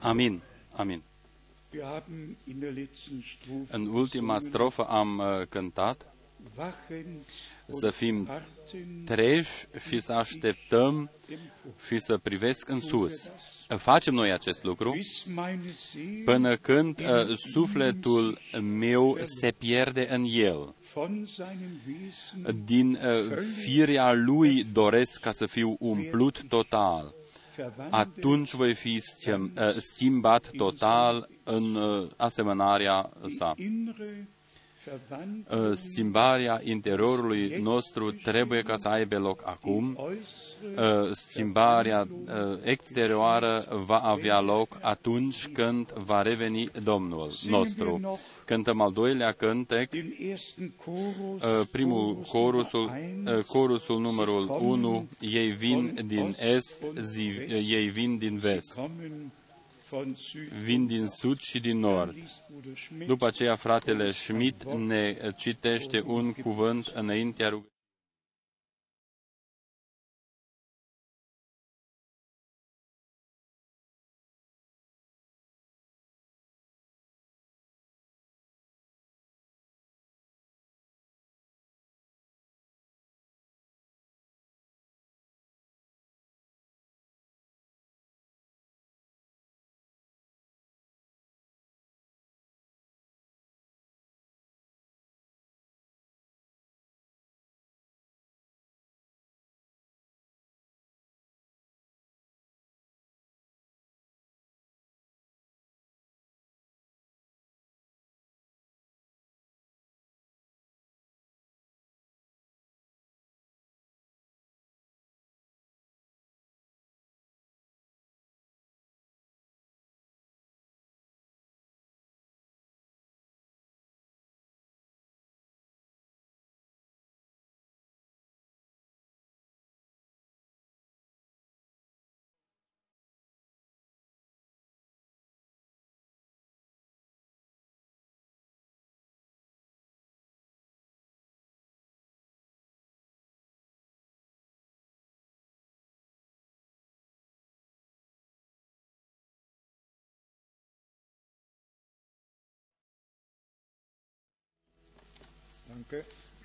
Amin. Amin. În ultima strofă am cântat să fim treji și să așteptăm și să privesc în sus. Facem noi acest lucru până când sufletul meu se pierde în el. Din firea lui doresc ca să fiu umplut total. Atunci voi fi schimbat total în asemănarea sa. Schimbarea interiorului nostru trebuie ca să aibă loc acum. Schimbarea exterioară va avea loc atunci când va reveni Domnul nostru. Cântăm al doilea cântec, primul corusul numărul 1, ei vin din est, ei vin din vest. Vin din sud și din nord. După aceea, fratele Schmidt ne citește un cuvânt înaintea rugăciunii.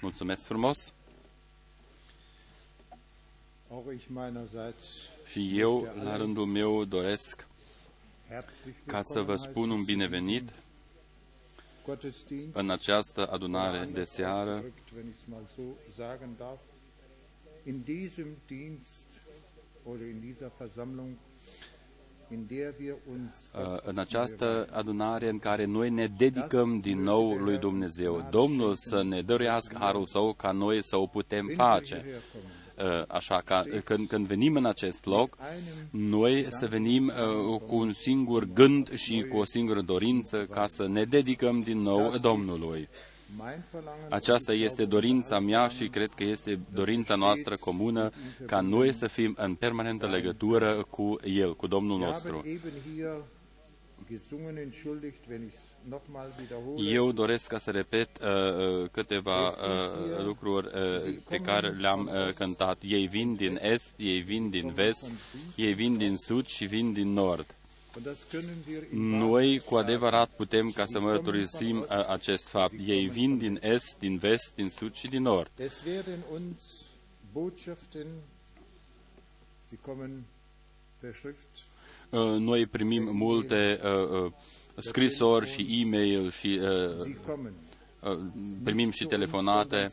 Mulțumesc frumos. Și eu, la rândul meu, doresc ca să vă spun un binevenit în această adunare de seară. În această adunare în care noi ne dedicăm din nou lui Dumnezeu. Domnul să ne dăruiască harul Său ca noi să o putem face. Așa că când venim în acest loc, noi să venim cu un singur gând și cu o singură dorință ca să ne dedicăm din nou Domnului. Aceasta este dorința mea și cred că este dorința noastră comună ca noi să fim în permanentă legătură cu El, cu Domnul nostru. Eu doresc ca să repet câteva lucruri pe care le-am cântat. Ei vin din est, ei vin din vest, ei vin din sud și vin din nord. Noi cu adevărat putem ca să mărturisim acest fapt. Ei vin din est, din vest, din sud și din nord. Noi primim multe scrisori și e-mail și primim și telefonate,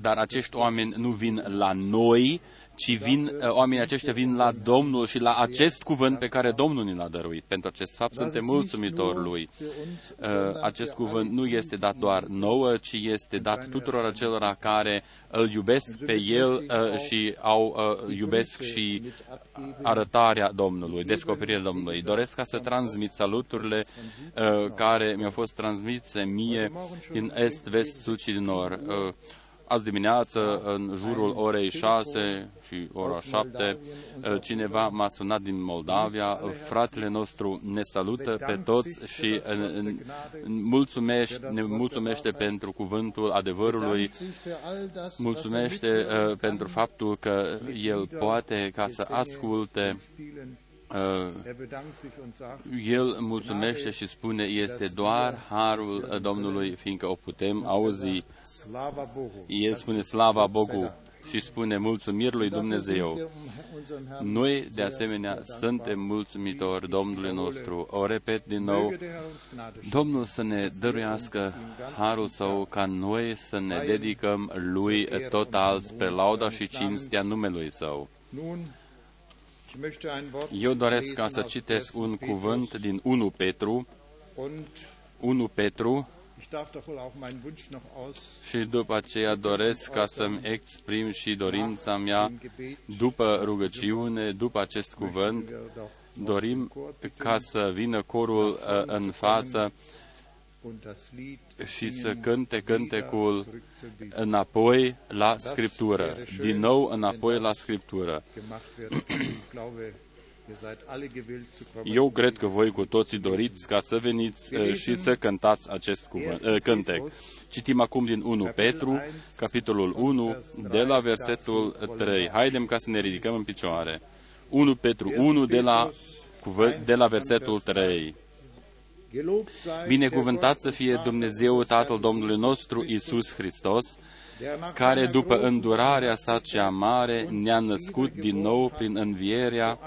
dar acești oameni nu vin la noi, ci oamenii aceștia vin la Domnul și la acest cuvânt pe care Domnul ni l-a dăruit. Pentru acest fapt suntem mulțumitori Lui. Acest cuvânt nu este dat doar nouă, ci este dat tuturor acelora care îl iubesc pe El și iubesc și arătarea Domnului, descoperirea Domnului. Doresc ca să transmit saluturile care mi-au fost transmise mie din Est-Vest Sucii Nori. Azi dimineață, în jurul orei 6 și ora 7, cineva m-a sunat din Moldavia. Fratele nostru ne salută pe toți și ne mulțumește pentru cuvântul adevărului, mulțumește pentru faptul că el poate ca să asculte el mulțumește și spune, este doar harul Domnului, fiindcă o putem auzi. El spune slava Bogu și spune mulțumiri lui Dumnezeu. Noi, de asemenea, suntem mulțumitori Domnului nostru. O repet din nou, Domnul să ne dăruiască harul Său ca noi să ne dedicăm Lui total spre lauda și cinstea numelui Său. Eu doresc ca să citesc un cuvânt din 1 Petru, și după aceea doresc ca să-mi exprim și dorința mea după rugăciune, după acest cuvânt. Dorim ca să vină corul în față și să cânte cântecul înapoi la Scriptură, din nou înapoi la Scriptură. Eu cred că voi cu toții doriți ca să veniți și să cântați acest cântec. Citim acum din 1 Petru, capitolul 1, de la versetul 3. Haidem ca să ne ridicăm în picioare. 1 Petru 1, de la versetul 3. Binecuvântat să fie Dumnezeu, Tatăl Domnului nostru, Iisus Hristos, care după îndurarea sa cea mare ne-a născut din nou prin învierea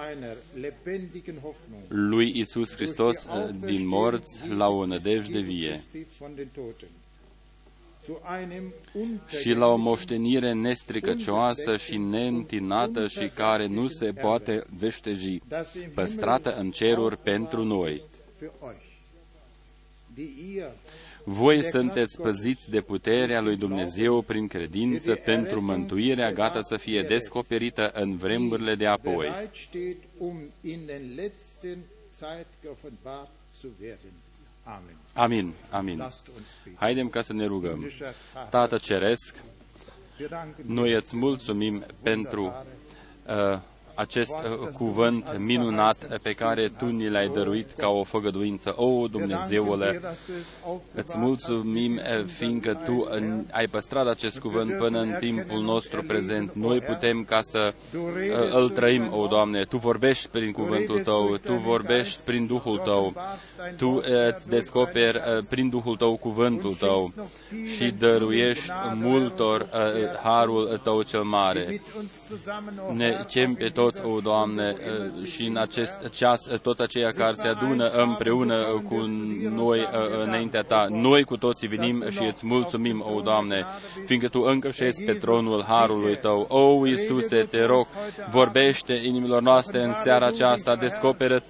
lui Iisus Hristos din morți la o nădejde vie și la o moștenire nestricăcioasă și neîntinată și care nu se poate veșteji, păstrată în ceruri pentru noi. Voi sunteți păziți de puterea lui Dumnezeu prin credință pentru mântuirea gata să fie descoperită în vremurile de apoi. Amin, amin. Haidem ca să ne rugăm. Tată Ceresc, noi îți mulțumim pentru acest cuvânt minunat pe care Tu ni l-ai dăruit ca o făgăduință. O, Dumnezeule, îți mulțumim fiindcă Tu ai păstrat acest cuvânt până în timpul nostru prezent. Noi putem ca să îl trăim, o, Doamne. Tu vorbești prin cuvântul Tău, Tu vorbești prin Duhul Tău, Tu îți descoperi prin Duhul Tău cuvântul Tău și dăruiești multor harul Tău cel mare. Ne chem pe toți, o, Doamne, și în acest ceas, toți aceia care se adună împreună cu noi înaintea Ta. Noi cu toții venim și îți mulțumim, o, Doamne, fiindcă Tu încășezi pe tronul harului Tău. O, Iisuse, te rog, vorbește inimilor noastre în seara aceasta, descoperă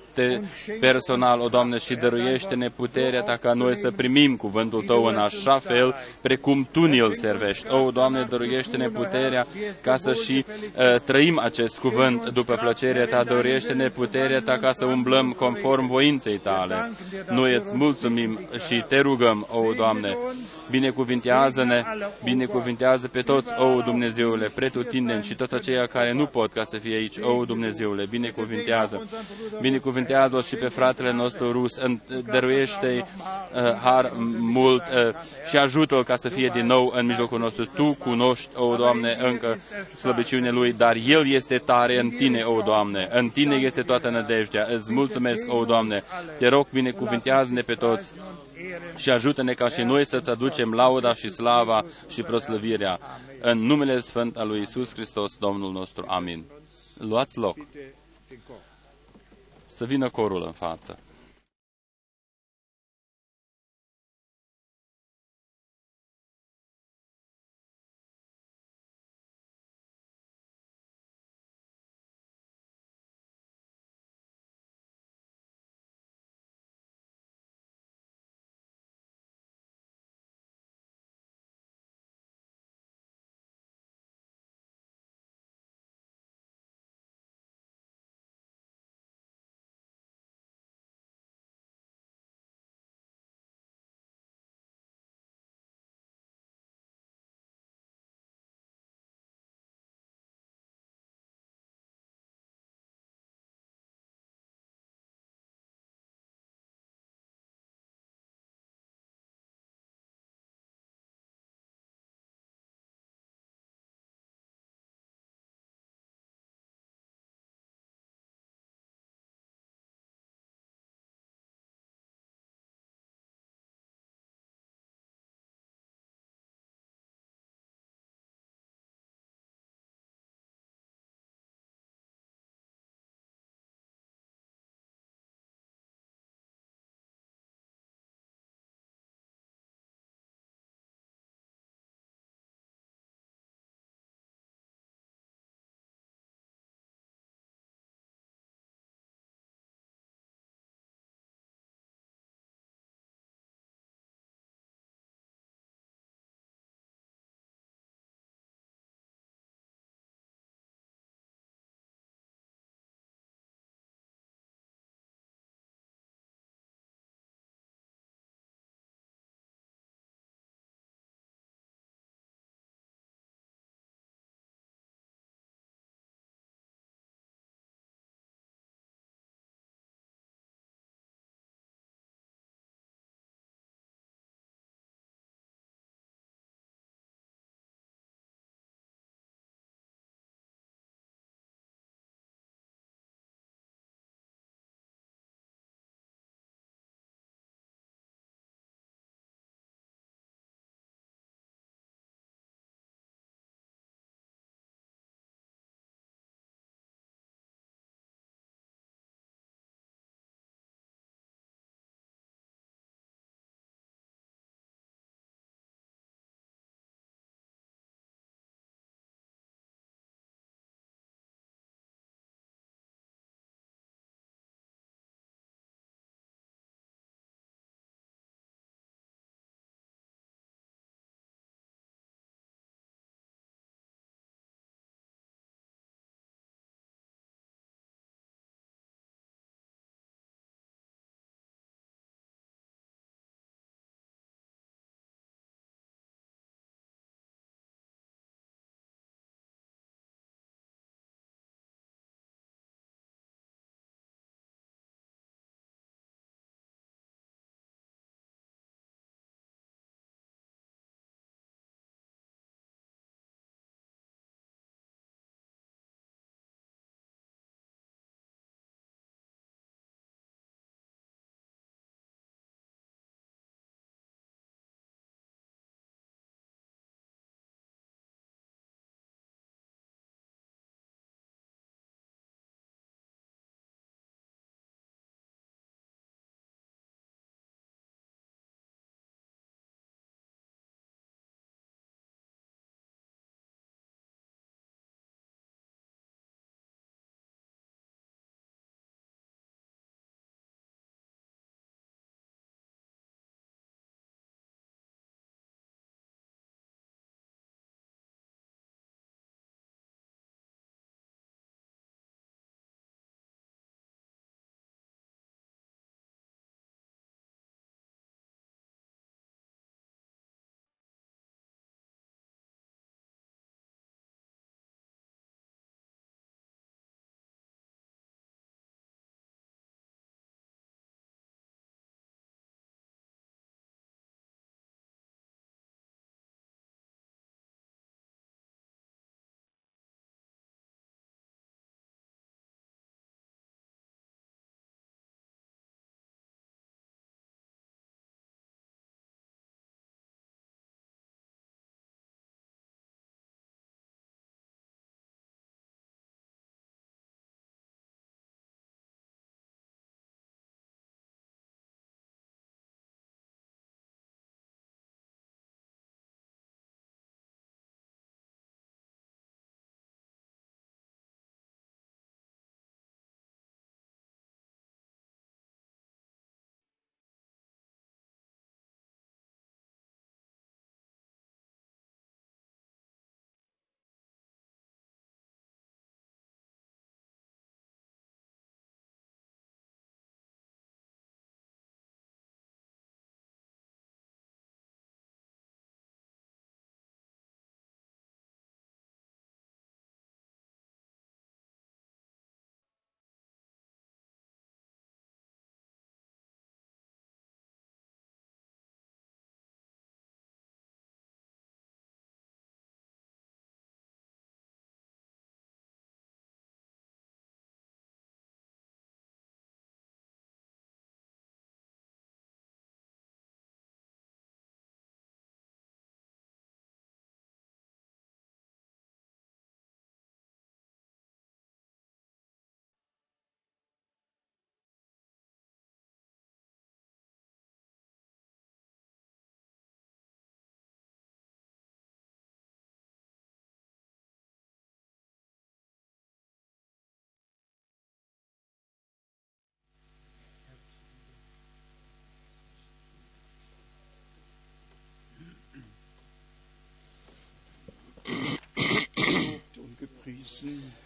personal, o, Doamne, și dăruiește-ne puterea Ta ca noi să primim cuvântul Tău în așa fel precum Tu ni-l servești. O, Doamne, dăruiește-ne puterea ca să și trăim acest cuvânt după plăcerea Ta, dăruiește-ne puterea Ta ca să umblăm conform voinței Tale. Noi îți mulțumim și te rugăm, o, Doamne, binecuvintează-ne, binecuvintează pe toți, o, Dumnezeule, pretutindeni și toți aceia care nu pot ca să fie aici, o, Dumnezeule, binecuvintează. Binecuvintează-l și pe fratele nostru rus, dăruiește-i har mult și ajută-l ca să fie din nou în mijlocul nostru. Tu cunoști, o, Doamne, încă slăbiciunea lui, dar el este tare în Tine, o, Doamne, în Tine este toată nădejdea. Îți mulțumesc, o, Doamne, te rog, binecuvintează-ne pe toți și ajută-ne ca și noi să-ți aducem lauda și slava și proslăvirea. În numele Sfânt al lui Iisus Hristos, Domnul nostru. Amin. Luați loc. Să vină corul în față.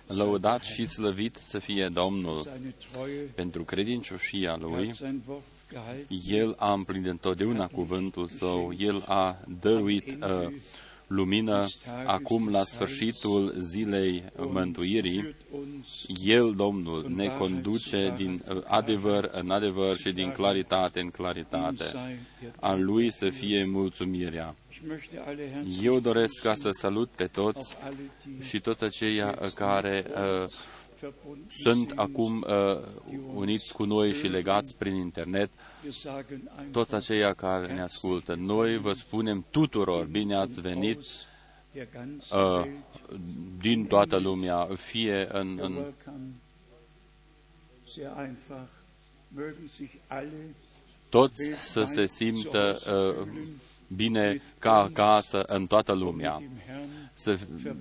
Lăudat și slăvit să fie Domnul pentru credincioșia Lui. El a împlinit întotdeauna cuvântul Său, El a dăruit lumină acum la sfârșitul zilei mântuirii. El, Domnul, ne conduce din adevăr în adevăr și din claritate în claritate. A Lui să fie mulțumirea. Eu doresc ca să salut pe toți și toți aceia care sunt acum uniți cu noi și legați prin internet, toți aceia care ne ascultă. Noi vă spunem tuturor, bine ați venit din toată lumea, fie în toți să se simtă bine ca acasă în toată lumea,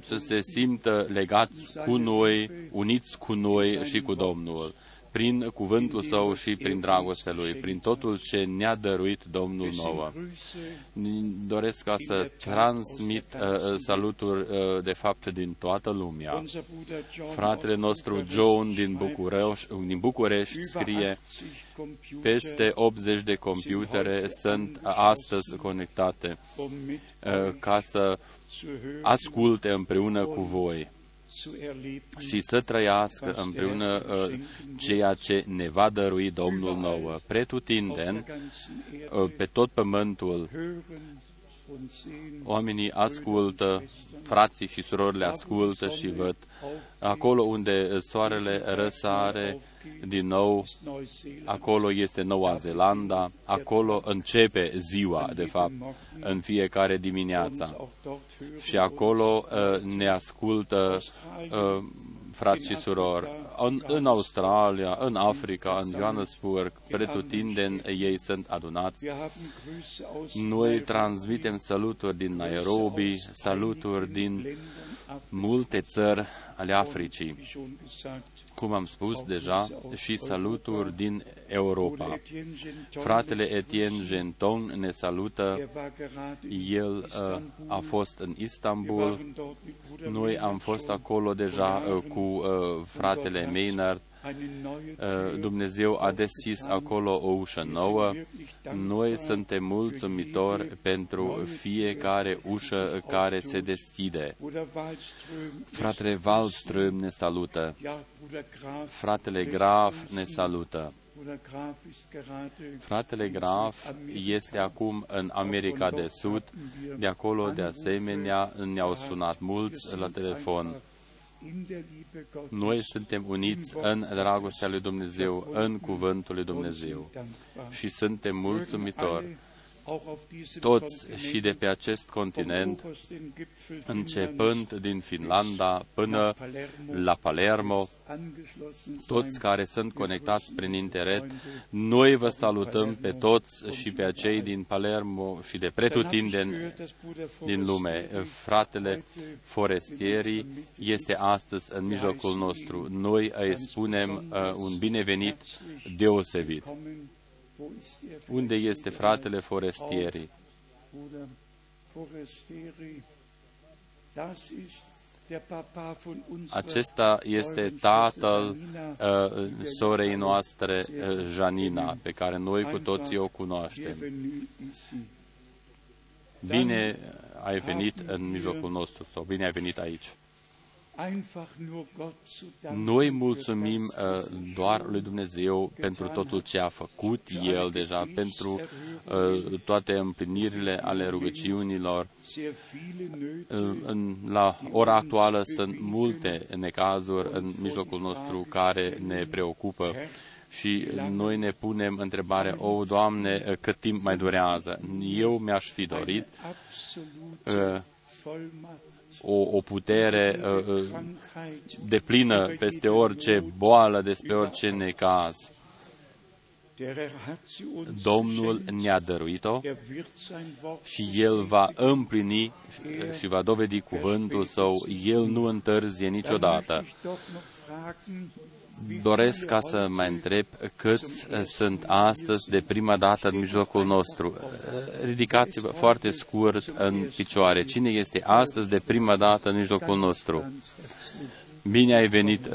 să se simtă legați cu noi, uniți cu noi și cu Domnul, prin cuvântul Său și prin dragostea Lui, prin totul ce ne-a dăruit Domnul nouă. Doresc ca să transmit saluturi de fapt din toată lumea. Fratele nostru John din București scrie: peste 80 de computere sunt astăzi conectate ca să asculte împreună cu voi și să trăiască împreună ceea ce ne va dărui Domnul nouă. Pretutindeni, pe tot pământul, oamenii ascultă, frații și surorile ascultă și văd. Acolo unde soarele răsare din nou, acolo este Noua Zeelandă, acolo începe ziua, de fapt, în fiecare dimineață. Și acolo ne ascultă frați și surori. În Australia, în Africa, în Johannesburg, pretutindeni ei sunt adunați. Noi transmitem saluturi din Nairobi, saluturi din multe țări ale Africii, cum am spus deja, și saluturi din Europa. Fratele Etienne Genton ne salută. El a fost în Istanbul. Noi am fost acolo deja cu fratele Maynard. Dumnezeu a deschis acolo o ușă nouă. Noi suntem mulțumitori pentru fiecare ușă care se deschide. Fratele Wallström ne salută. Fratele Graf ne salută. Fratele Graf este acum în America de Sud. De acolo, de asemenea, ne-au sunat mulți la telefon. Noi suntem uniți în dragostea lui Dumnezeu, în cuvântul lui Dumnezeu și suntem mulțumitori. Toți și de pe acest continent, începând din Finlanda până la Palermo, toți care sunt conectați prin internet, noi vă salutăm pe toți și pe acei din Palermo și de pretutindeni din lume. Fratele Forestieri este astăzi în mijlocul nostru. Noi îi spunem un binevenit deosebit. Unde este fratele Forestieri? Acesta este tatăl sorei noastre, Janina, pe care noi cu toții o cunoaștem. Bine ai venit în mijlocul nostru, sau bine ai venit aici. Noi mulțumim doar lui Dumnezeu pentru totul ce a făcut El deja, pentru toate împlinirile ale rugăciunilor. La ora actuală sunt multe necazuri în mijlocul nostru care ne preocupă și noi ne punem întrebarea: o, Doamne, cât timp mai durează? Eu mi-aș fi dorit o putere deplină peste orice boală, despre orice necaz. Domnul ne-a dăruit-o și El va împlini și va dovedi cuvântul Său. El nu întârzie niciodată. Doresc ca să mă întreb câți sunt astăzi de prima dată în mijlocul nostru. Ridicați-vă foarte scurt în picioare. Cine este astăzi de prima dată în mijlocul nostru? Bine ai venit,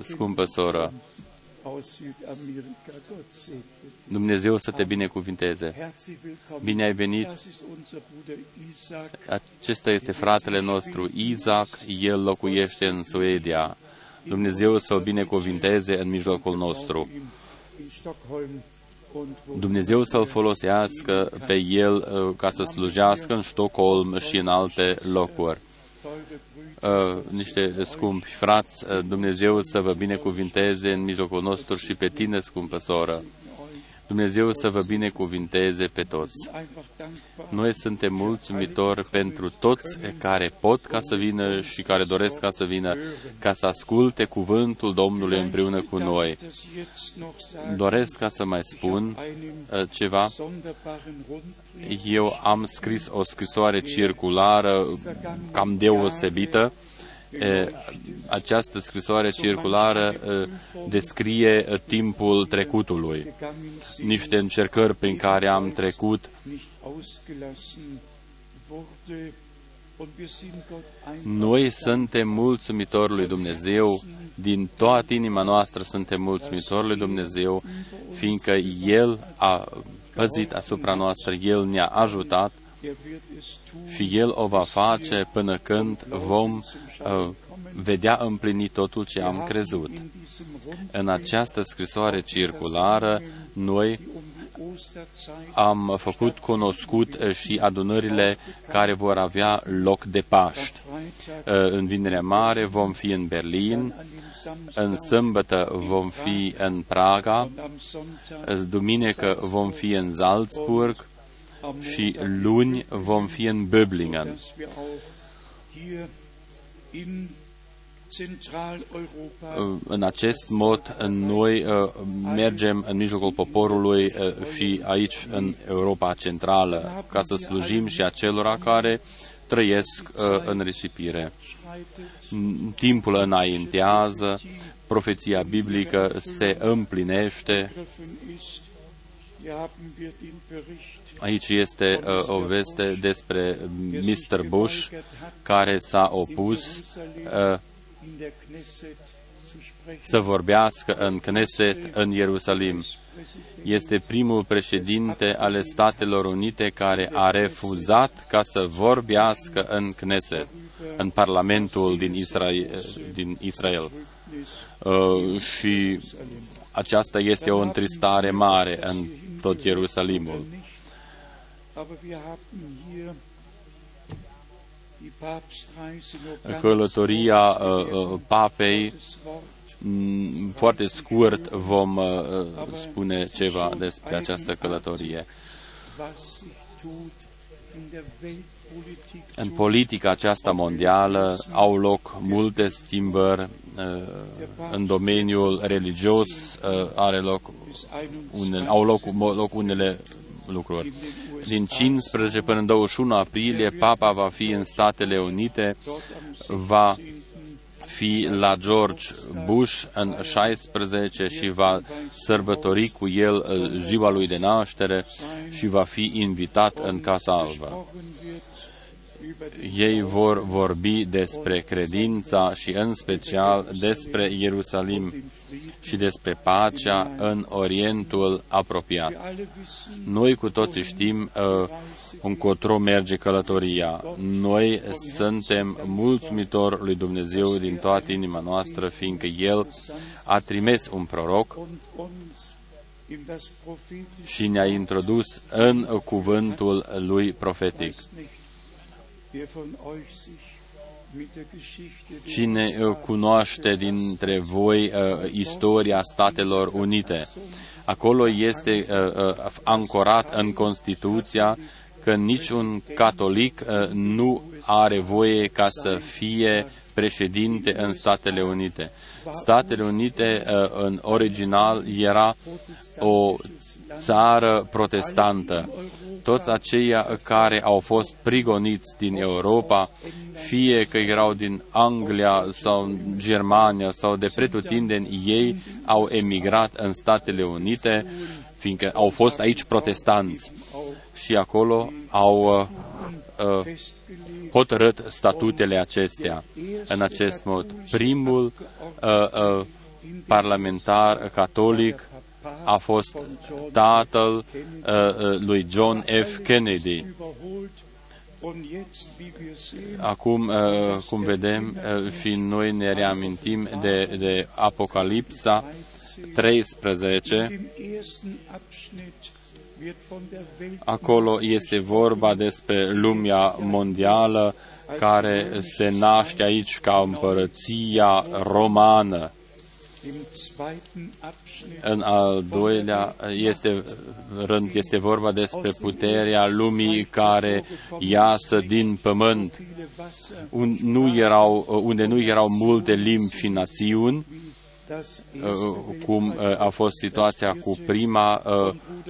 scumpă soră. Dumnezeu să te binecuvinteze. Bine ai venit. Acesta este fratele nostru, Isaac. El locuiește în Suedia. Dumnezeu să o binecuvinteze în mijlocul nostru. Dumnezeu să-l folosească pe el ca să slujească în Stockholm și în alte locuri. Niște scumpi frați, Dumnezeu să vă binecuvinteze în mijlocul nostru și pe tine, scumpă soră. Dumnezeu să vă binecuvinteze pe toți. Noi suntem mulțumitori pentru toți care pot ca să vină și care doresc ca să vină, ca să asculte cuvântul Domnului împreună cu noi. Doresc ca să mai spun ceva. Eu am scris o scrisoare circulară cam deosebită. Această scrisoare circulară descrie timpul trecutului, niște încercări prin care am trecut. Noi suntem mulțumitori lui Dumnezeu, din toată inima noastră suntem mulțumitori lui Dumnezeu, fiindcă El a păzit asupra noastră, El ne-a ajutat și El o va face până când vom vedea împlinit totul ce am crezut. În această scrisoare circulară, noi am făcut cunoscut și adunările care vor avea loc de Paști. În Vinerea Mare vom fi în Berlin, în sâmbătă vom fi în Praga, duminică vom fi în Salzburg, și luni vom fi în Böblingen. În acest mod, noi mergem în mijlocul poporului și aici, în Europa Centrală, ca să slujim și acelora care trăiesc în risipire. Timpul înaintează, profeția biblică se împlinește. Aici este o veste despre Mr. Bush, care s-a opus să vorbească în Knesset, în Ierusalim. Este primul președinte ale Statelor Unite care a refuzat ca să vorbească în Knesset, în Parlamentul din Israel. Și aceasta este o întristare mare în tot Ierusalimul. Călătoria papei, foarte scurt vom spune ceva despre această călătorie. În politica aceasta mondială au loc multe schimbări, în domeniul religios au loc unele lucruri. Din 15 până în 21 aprilie, Papa va fi în Statele Unite, va fi la George Bush în 16 și va sărbători cu el ziua lui de naștere și va fi invitat în Casa Albă. Ei vor vorbi despre credința și în special despre Ierusalim și despre pacea în Orientul apropiat. Noi cu toții știm încotro merge călătoria. Noi suntem mulțumitori lui Dumnezeu din toată inima noastră, fiindcă El a trimis un proroc și ne-a introdus în cuvântul lui profetic. Cine cunoaște dintre voi istoria Statelor Unite? Acolo este ancorat în Constituția că niciun catolic nu are voie ca să fie președinte în Statele Unite. Statele Unite în original era o țară protestantă. Toți aceia care au fost prigoniți din Europa, fie că erau din Anglia sau Germania sau de pretutindeni, ei au emigrat în Statele Unite, fiindcă au fost aici protestanți. Și acolo au hotărât statutele acestea. În acest mod, primul parlamentar catolic a fost tatăl lui John F. Kennedy. Acum, cum vedem, și noi ne reamintim de Apocalipsa 13. Acolo este vorba despre lumea mondială care se naște aici ca împărăția romană. În al doilea rând este vorba despre puterea lumii care iasă din pământ, unde nu erau multe limbi și națiuni, cum a fost situația cu prima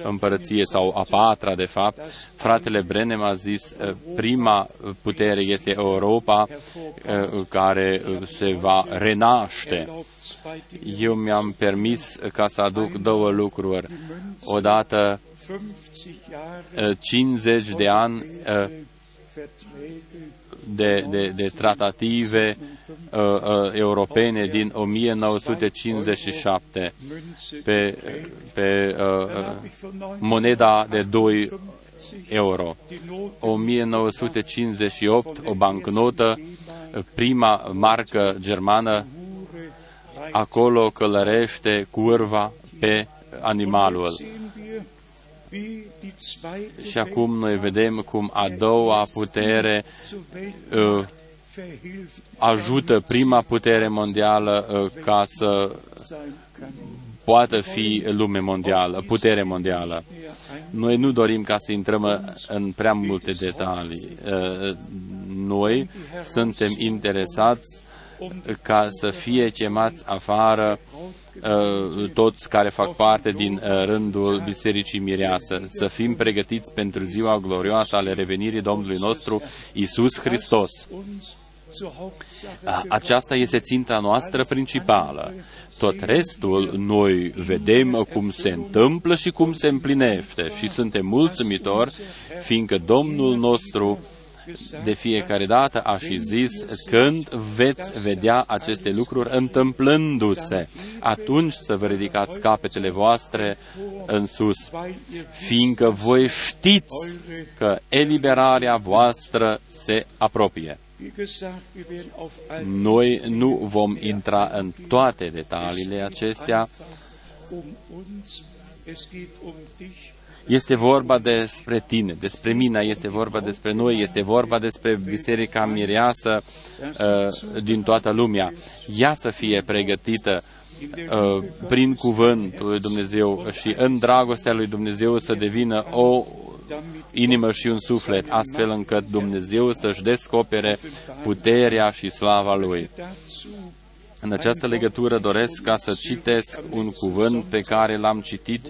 împărăție sau a patra, de fapt. Fratele Branham a zis, prima putere este Europa care se va renaște. Eu mi-am permis ca să aduc două lucruri. Odată, 50 de ani de tratative europene din 1957 pe moneda de 2 euro. 1958, o bancnotă, prima marcă germană, acolo călărește curva pe animalul. Și acum noi vedem cum a doua putere ajută prima putere mondială ca să poată fi lume mondială, putere mondială. Noi nu dorim ca să intrăm în prea multe detalii. Noi suntem interesați ca să fie chemați afară toți care fac parte din rândul Bisericii Mireasă, să fim pregătiți pentru ziua glorioasă ale revenirii Domnului nostru Iisus Hristos. Aceasta este ținta noastră principală. Tot restul noi vedem cum se întâmplă și cum se împlinește și suntem mulțumitori, fiindcă Domnul nostru de fiecare dată a și zis, când veți vedea aceste lucruri întâmplându-se, atunci să vă ridicați capetele voastre în sus, fiindcă voi știți că eliberarea voastră se apropie. Noi nu vom intra în toate detaliile acestea. Este vorba despre tine, despre mine, este vorba despre noi, este vorba despre Biserica Mireasă din toată lumea. Ea să fie pregătită prin cuvântul lui Dumnezeu și în dragostea lui Dumnezeu să devină o inimă și un suflet, astfel încât Dumnezeu să-și descopere puterea și slava Lui. În această legătură doresc ca să citesc un cuvânt pe care l-am citit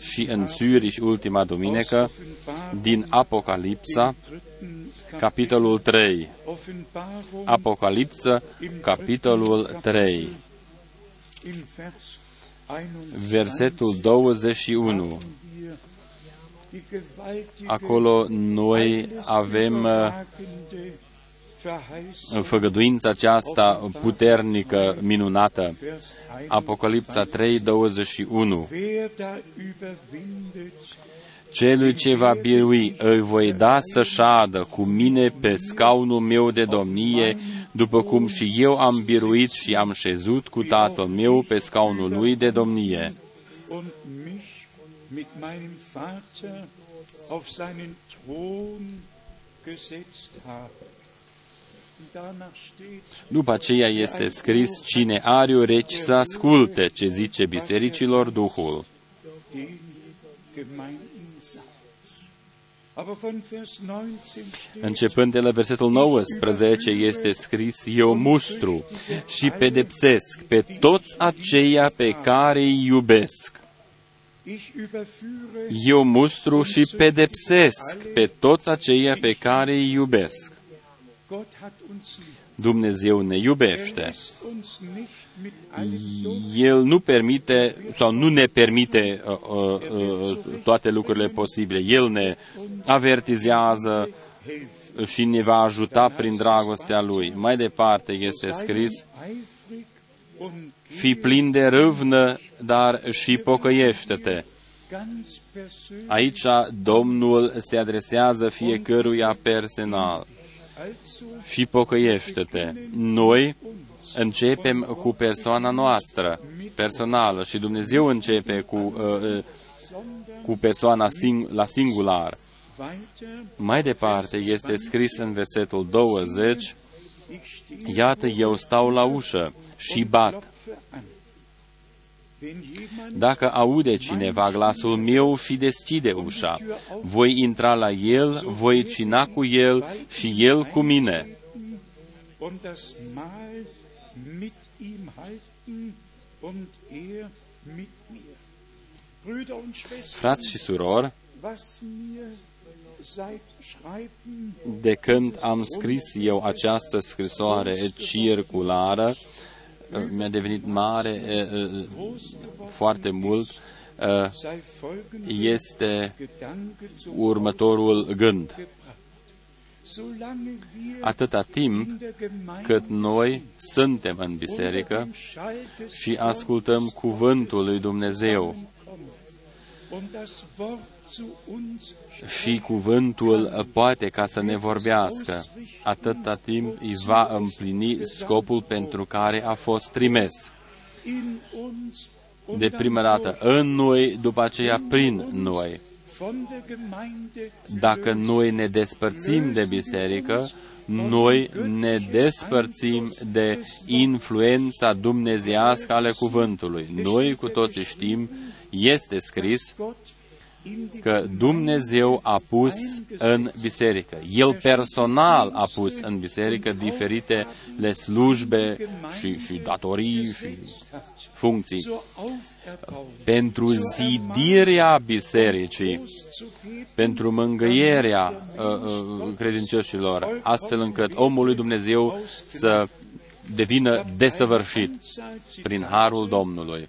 și în Zürich ultima duminică, din Apocalipsa, capitolul 3. Apocalipsa, capitolul 3, versetul 21. Acolo noi avem făgăduința aceasta puternică, minunată. Apocalipsa 3, 21. Celui ce va birui, îi voi da să șadă cu mine pe scaunul meu de domnie, după cum și eu am biruit și am șezut cu tatăl meu pe scaunul lui de domnie. După aceea este scris, cine are urechi să asculte ce zice bisericilor Duhul. Începând de la versetul 19 este scris, eu mustru și pedepsesc pe toți aceia pe care îi iubesc. Eu mustru și pedepsesc pe toți aceia pe care îi iubesc. Dumnezeu ne iubește. El nu permite sau nu ne permite toate lucrurile posibile. El ne avertizează, și ne va ajuta prin dragostea Lui. Mai departe este scris, fii plin de râvnă, dar și pocăiește-te. Aici Domnul se adresează fiecăruia personal. Fii pocăiește-te. Noi începem cu persoana noastră, personală, și Dumnezeu începe cu persoana la singular. Mai departe este scris în versetul 20, iată, eu stau la ușă și bat. Dacă aude cineva glasul meu și deschide ușa, voi intra la el, voi cina cu el și el cu mine. Frați și surori, de când am scris eu această scrisoare circulară, mi-a devenit mare foarte mult, este următorul gând. Atâta timp cât noi suntem în biserică și ascultăm cuvântul lui Dumnezeu, și cuvântul poate ca să ne vorbească, atâta timp îi va împlini scopul pentru care a fost trimis. De prima dată în noi, după aceea prin noi. Dacă noi ne despărțim de biserică, noi ne despărțim de influența dumnezeiască ale cuvântului. Noi cu toții știm, este scris că Dumnezeu a pus în biserică. El personal a pus în biserică diferitele slujbe și datorii și funcții pentru zidirea bisericii, pentru mângâierea credincioșilor, astfel încât omul lui Dumnezeu să devină desăvârșit prin harul Domnului.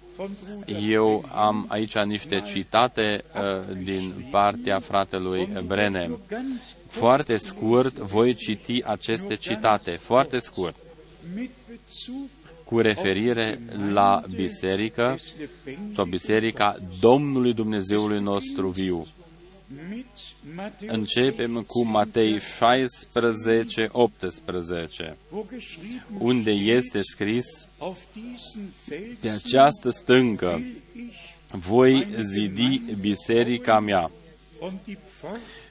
Eu am aici niște citate din partea fratelui Branham. Foarte scurt voi citi aceste citate, foarte scurt, cu referire la biserică sau biserica Domnului Dumnezeului nostru viu. Începem cu Matei 16:18, unde este scris, pe această stâncă voi zidi biserica mea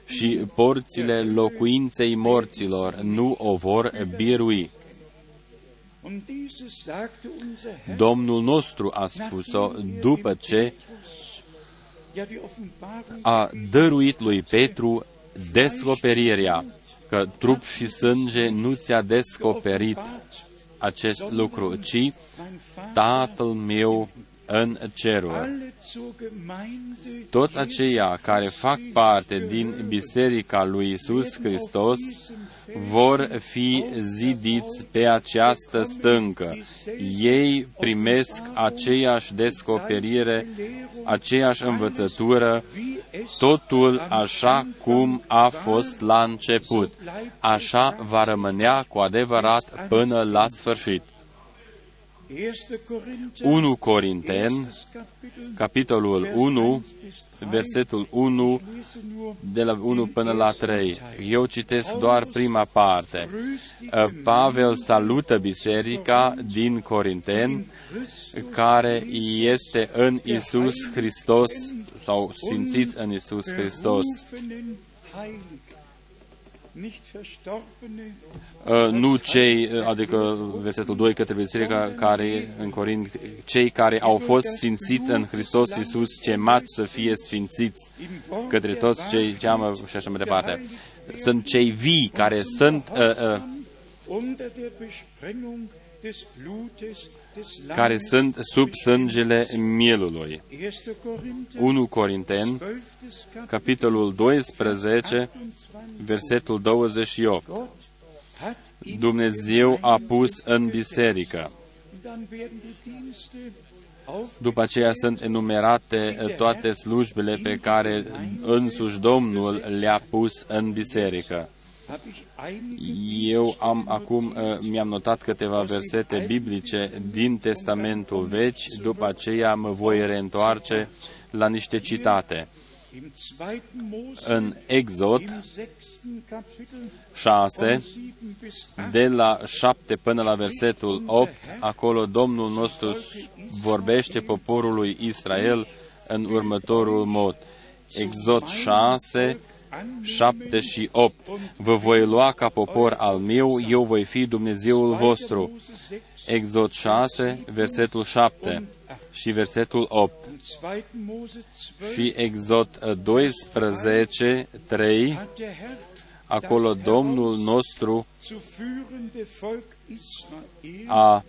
și porțile locuinței morților nu o vor birui. Domnul nostru a spus-o după ce a dăruit lui Petru descoperirea, că trup și sânge nu ți-a descoperit acest lucru, ci Tatăl meu în ceruri. Toți aceia care fac parte din biserica lui Iisus Hristos vor fi zidiți pe această stâncă. Ei primesc aceeași descoperire, aceeași învățătură, totul așa cum a fost la început. Așa va rămânea cu adevărat până la sfârșit. 1 Corinteni, capitolul 1, versetul 1, de la 1 până la 3. Eu citesc doar prima parte. Pavel salută biserica din Corinteni, care este în Iisus Hristos, sau sfințiți în Iisus Hristos. Nu cei, adică versetul 2, către biserica care în Corint, cei care au fost sfințiți în Hristos Iisus, chemați să fie sfințiți, către toți cei ce amă și așa mai departe. Sunt cei vii care sunt care sunt sub sângele mielului. 1 Corinteni, capitolul 12, versetul 28. Dumnezeu a pus în biserică. După aceea sunt enumerate toate slujbele pe care însuși Domnul le-a pus în biserică. Eu mi-am notat câteva versete biblice din Testamentul Vechi, după aceea mă voi reîntoarce la niște citate. În Exod 6, de la 7 până la versetul 8, acolo Domnul nostru vorbește poporului Israel în următorul mod. Exod 6, 7 și 8. Vă voi lua ca popor al meu, eu voi fi Dumnezeul vostru. Exod 6, versetul 7 și versetul 8. Și Exod 12, 3, acolo Domnul nostru a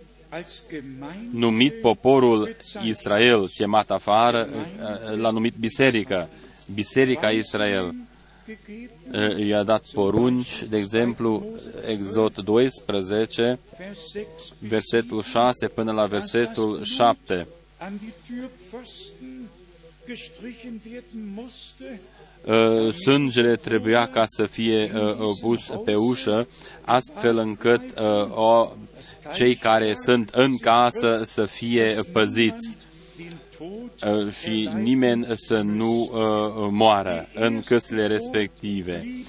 numit poporul Israel, chemat afară, l-a numit biserică, biserica Israel. I-a dat porunci, de exemplu, Exod 12, versetul 6 până la versetul 7. Sângele trebuia ca să fie pus pe ușă, astfel încât cei care sunt în casă să fie păziți și nimeni să nu moară în căsile respective.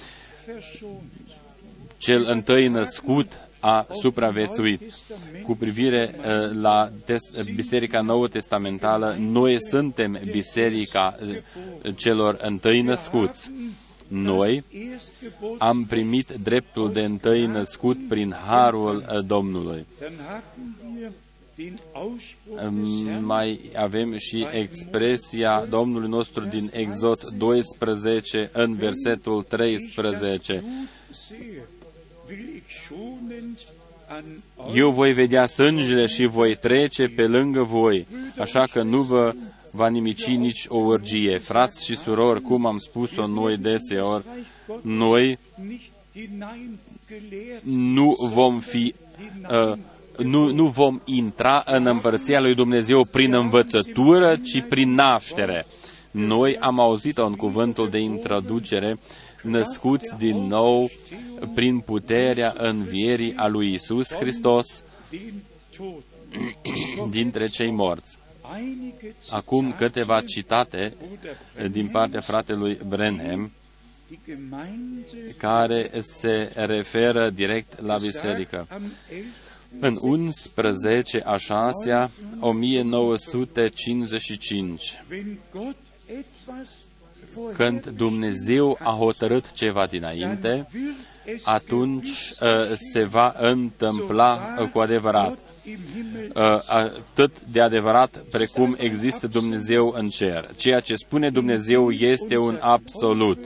Cel întâi născut a supraviețuit. Cu privire la Biserica Nouă Testamentală, noi suntem Biserica celor întâi născuți. Noi am primit dreptul de întâi născut prin harul Domnului. Mai avem și expresia Domnului nostru din Exod 12 în versetul 13. Eu voi vedea sângele și voi trece pe lângă voi, așa că nu vă va nimici nici o urgie. Frați și surori, cum am spus-o noi deseori, noi nu vom fi nu vom intra în împărția lui Dumnezeu prin învățătură, ci prin naștere. Noi am auzit-o în cuvântul de introducere, născuți din nou prin puterea învierii a lui Iisus Hristos dintre cei morți. Acum câteva citate din partea fratelui Branham, care se referă direct la biserică. În 11 a 6-a, 1955, când Dumnezeu a hotărât ceva dinainte, atunci se va întâmpla cu adevărat. Atât de adevărat precum există Dumnezeu în cer. Ceea ce spune Dumnezeu este un absolut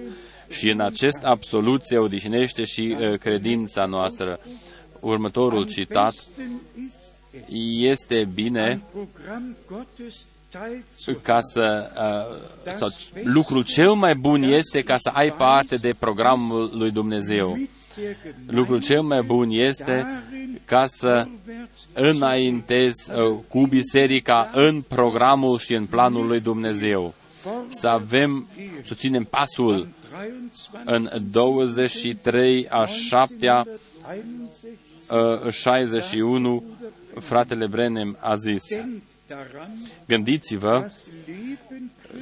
și în acest absolut se odihnește și credința noastră. Următorul citat, este bine ca să, sau lucrul cel mai bun este ca să ai parte de programul lui Dumnezeu. Lucrul cel mai bun este ca să înaintezi cu biserica în programul și în planul lui Dumnezeu. Să avem, să ținem pasul în 23 a 7-a, 61, fratele Branham a zis, gândiți-vă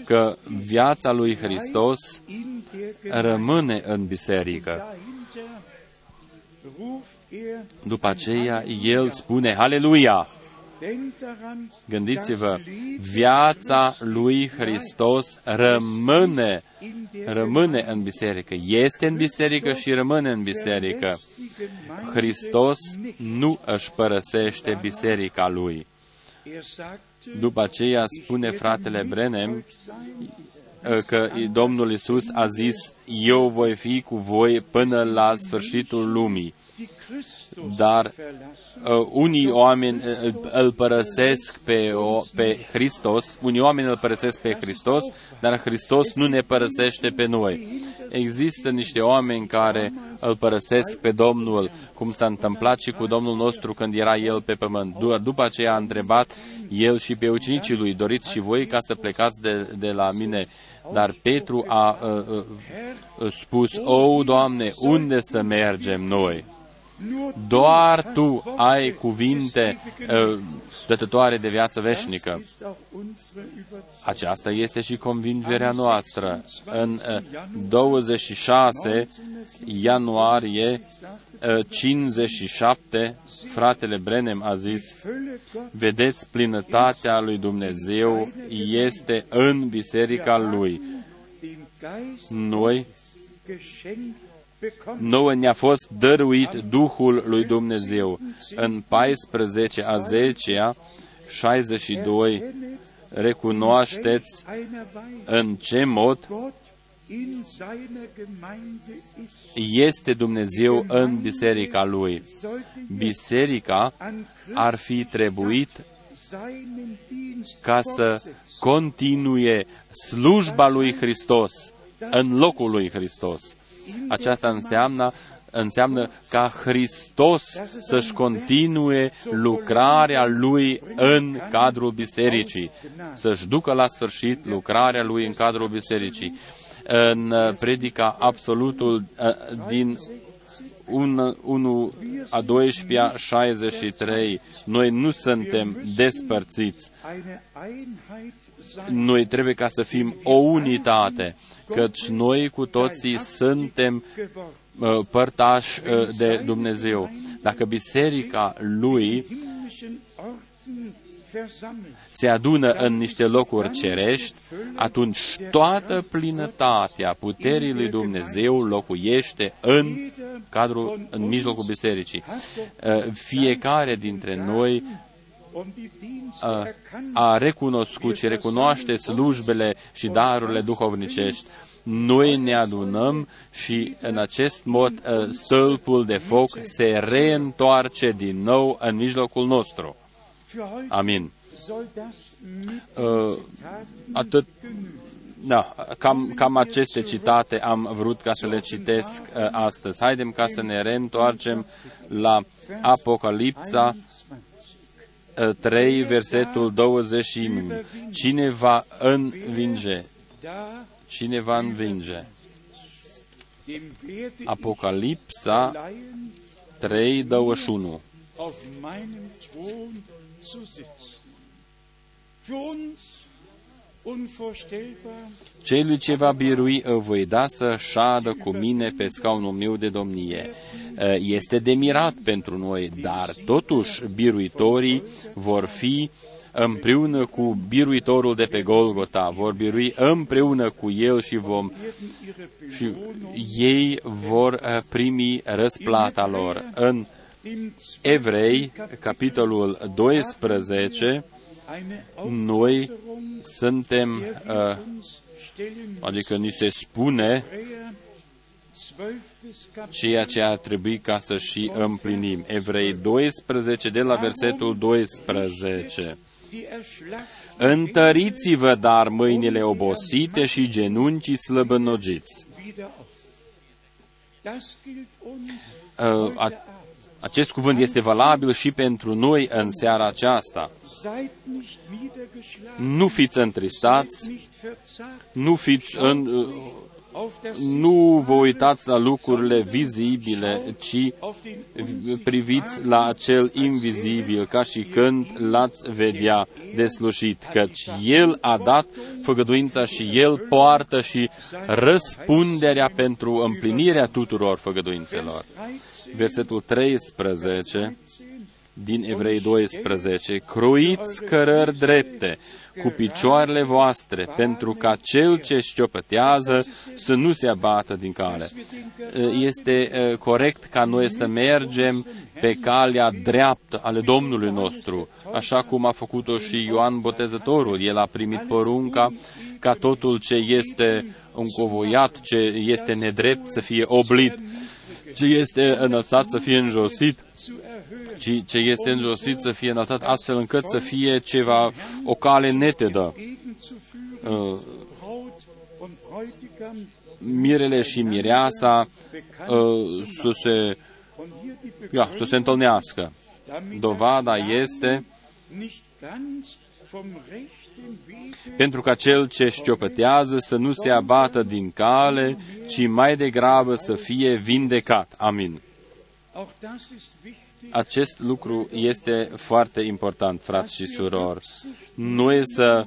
că viața lui Hristos rămâne în biserică. După aceea, el spune, haleluia! Gândiți-vă, viața lui Hristos rămâne în biserică, este în biserică și rămâne în biserică. Hristos nu își părăsește biserica lui. După aceea spune fratele Branham că Domnul Iisus a zis, eu voi fi cu voi până la sfârșitul lumii. Dar unii oameni îl părăsesc pe Hristos, unii oameni îl părăsesc pe Hristos, dar Hristos nu ne părăsește pe noi. Există niște oameni care îl părăsesc pe Domnul, cum s-a întâmplat și cu Domnul nostru când era El pe pământ. După aceea a întrebat El și pe ucenicii Lui, doriți și voi ca să plecați de la mine. Dar Petru a spus, O, Doamne, unde să mergem noi? Doar Tu ai cuvinte dătătoare de viață veșnică. Aceasta este și convingerea noastră. În 26 ianuarie 57, fratele Branham a zis, vedeți, plinătatea lui Dumnezeu este în biserica Lui. Noi ne-a fost dăruit Duhul lui Dumnezeu. În 14-a, 62, recunoașteți în ce mod este Dumnezeu în biserica Lui. Biserica ar fi trebuit ca să continue slujba lui Hristos, în locul lui Hristos. Aceasta înseamnă ca Hristos să-și continue lucrarea Lui în cadrul bisericii, să-și ducă la sfârșit lucrarea Lui în cadrul bisericii. În predica Absolutul din 1:12-63, noi nu suntem despărțiți. Noi trebuie ca să fim o unitate, căci noi cu toții suntem părtași de Dumnezeu. Dacă biserica Lui se adună în niște locuri cerești, atunci toată plinătatea puterii lui Dumnezeu locuiește în mijlocul bisericii. Fiecare dintre noi a recunoscut și recunoaște slujbele și darurile duhovnicești. Noi ne adunăm și în acest mod stâlpul de foc se reîntoarce din nou în mijlocul nostru. Amin. Atât. Da, cam aceste citate am vrut ca să le citesc astăzi. Haidem ca să ne reîntoarcem la Apocalipsa 3, versetul 21. Cine va învinge? Apocalipsa 3, 21. Celui ce va birui îl voi da să șadă cu mine pe scaunul meu de domnie. Este de mirat pentru noi, dar totuși biruitorii vor fi împreună cu biruitorul de pe Golgota, vor birui împreună cu el și ei vor primi răsplata lor. În Evrei, capitolul 12, noi suntem, adică ni se spune ceea ce ar trebui ca să și împlinim. Evrei 12, de la versetul 12. Întăriți-vă, dar, mâinile obosite și genunchii slăbănogiți. Acest cuvânt este valabil și pentru noi în seara aceasta. Nu fiți întristați, nu vă uitați la lucrurile vizibile, ci priviți la acel invizibil, ca și când l-ați vedea deslușit, căci El a dat făgăduința și El poartă și răspunderea pentru împlinirea tuturor făgăduințelor. Versetul 13 din Evrei 12. Croiți cărări drepte cu picioarele voastre, pentru ca cel ce știopătează să nu se abată din cale. Este corect ca noi să mergem pe calea dreaptă ale Domnului nostru, așa cum a făcut-o și Ioan Botezătorul. El a primit porunca ca totul ce este încovoiat, ce este nedrept să fie oblit, ce este înălțat să fie înjosit, ci ce este înjosit să fie înaltat astfel încât să fie ceva, o cale netedă. Mirele și mireasa să se întâlnească. Dovada este pentru ca cel ce știopătează să nu se abată din cale, ci mai degrabă să fie vindecat. Amin. Acest lucru este foarte important, frați și surori. Noi să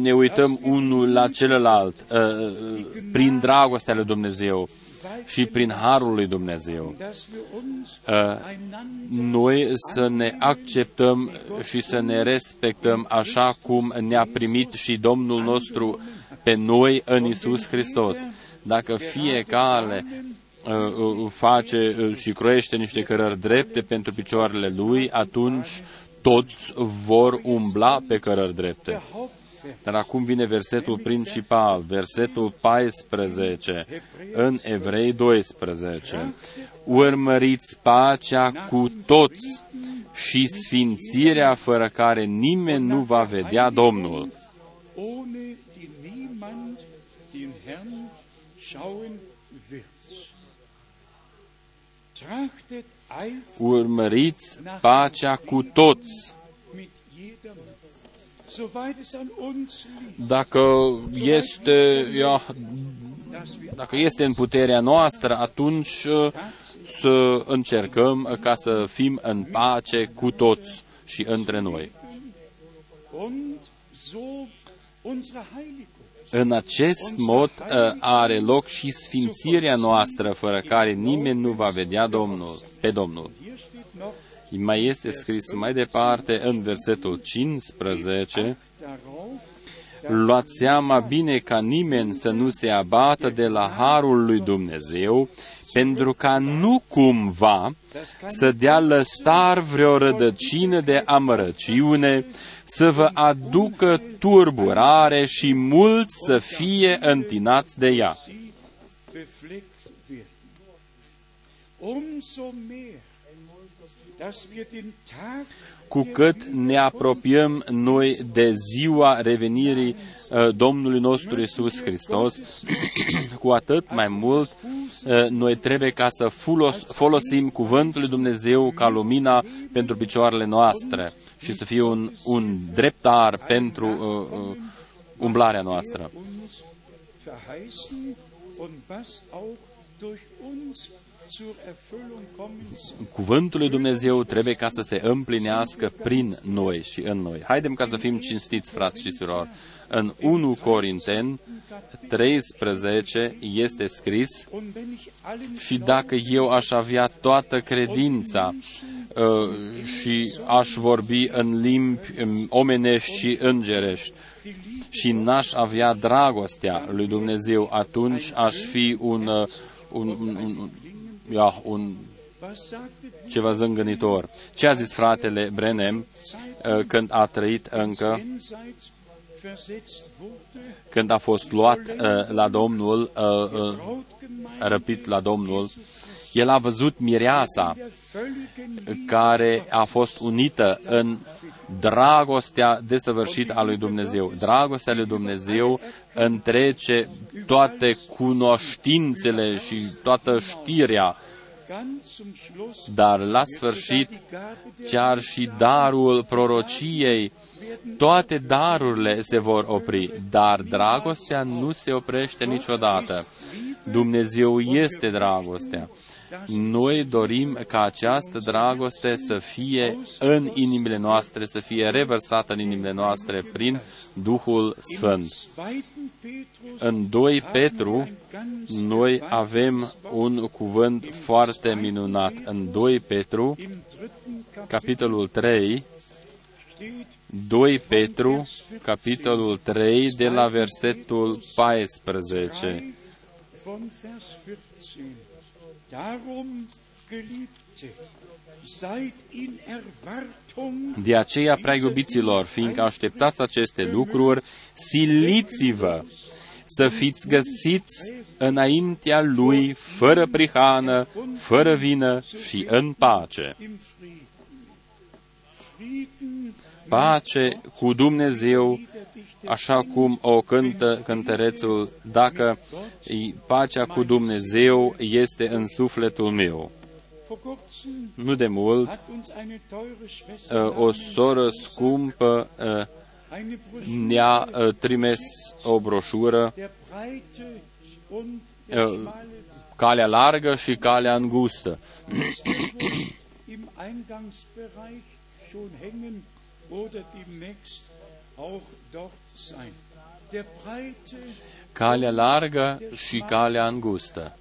ne uităm unul la celălalt prin dragostea lui Dumnezeu și prin harul lui Dumnezeu. Noi să ne acceptăm și să ne respectăm așa cum ne-a primit și Domnul nostru pe noi în Iisus Hristos. Dacă fiecare face și croiește niște cărări drepte pentru picioarele lui, atunci toți vor umbla pe cărări drepte. Dar acum vine versetul principal, versetul 14, în Evrei 12. Urmăriți pacea cu toți și sfințirea fără care nimeni nu va vedea Domnul. Urmăriți pacea cu toți. Dacă este în puterea noastră, atunci să încercăm ca să fim în pace cu toți și între noi. În acest mod are loc și sfințirea noastră, fără care nimeni nu va vedea pe Domnul. Mai este scris mai departe în versetul 15, luați seama bine ca nimeni să nu se abată de la harul lui Dumnezeu, pentru ca nu cumva să dea lăstar vreo rădăcină de amărăciune, să vă aducă turburare și mulți să fie întinați de ea. Cu cât ne apropiem noi de ziua revenirii Domnului nostru Iisus Hristos, cu atât mai mult noi trebuie ca să folosim cuvântul lui Dumnezeu ca lumina pentru picioarele noastre și să fie un dreptar pentru umblarea noastră. Cuvântul lui Dumnezeu trebuie ca să se împlinească prin noi și în noi. Haidem ca să fim cinstiți, frați și surori. În 1 Corinteni 13 este scris, și dacă eu aș avea toată credința și aș vorbi în limbi omenești și îngerești, și n-aș avea dragostea lui Dumnezeu, atunci aș fi un ceva zângănitor. Ce a zis fratele Branham când a trăit încă, când a fost luat la Domnul, răpit la Domnul? El a văzut mireasa care a fost unită în dragostea desăvârșită a lui Dumnezeu. Dragostea lui Dumnezeu întrece toate cunoștințele și toată știrea, dar la sfârșit chiar și darul prorociei, toate darurile se vor opri, dar dragostea nu se oprește niciodată. Dumnezeu este dragostea. Noi dorim ca această dragoste să fie în inimile noastre, să fie revărsată în inimile noastre prin Duhul Sfânt. În 2 Petru, noi avem un cuvânt foarte minunat. În 2 Petru, capitolul 3, 2 Petru, capitolul 3, de la versetul 14. De aceea, prea iubiților, fiindcă așteptați aceste lucruri, siliți-vă să fiți găsiți înaintea Lui fără prihană, fără vină și în pace. Pace cu Dumnezeu, așa cum o cântă cântărețul, dacă pacea cu Dumnezeu este în sufletul meu. Nu de mult, o soră scumpă ne-a trimis o broșură, calea largă și calea îngustă. Calea largă și calea îngustă.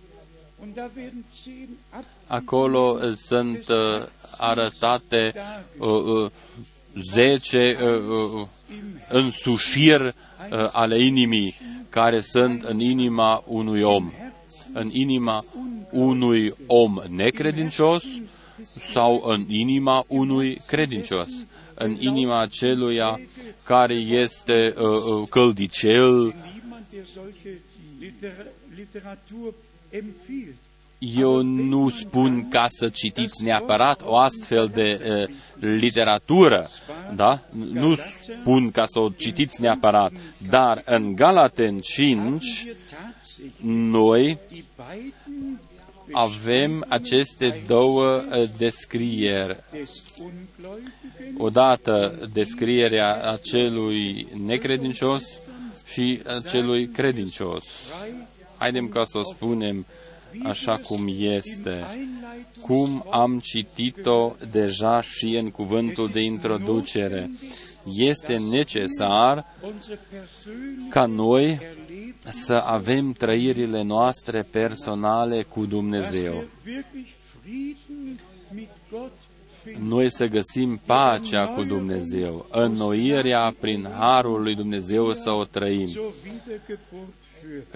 Acolo sunt arătate 10 însușiri ale inimii care sunt în inima unui om. În inima unui om necredincios sau în inima unui credincios. În inima celuia care este căldicel. Eu nu spun ca să citiți neapărat o astfel de literatură, da? Nu spun ca să o citiți neapărat, dar în Galateni 5 noi avem aceste două descrieri. Odată descrierea acelui necredincios și acelui credincios. Haidem ca să o spunem așa cum este, cum am citit-o deja și în cuvântul de introducere. Este necesar ca noi să avem trăirile noastre personale cu Dumnezeu. Noi să găsim pacea cu Dumnezeu, înnoirea prin harul lui Dumnezeu să o trăim,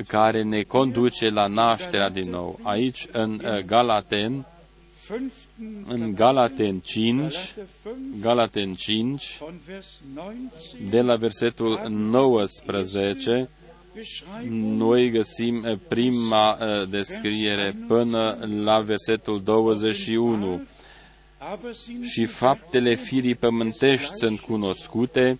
care ne conduce la nașterea din nou. Aici, în Galateni 5, de la versetul 19, noi găsim prima descriere până la versetul 21. Și faptele firii pământești sunt cunoscute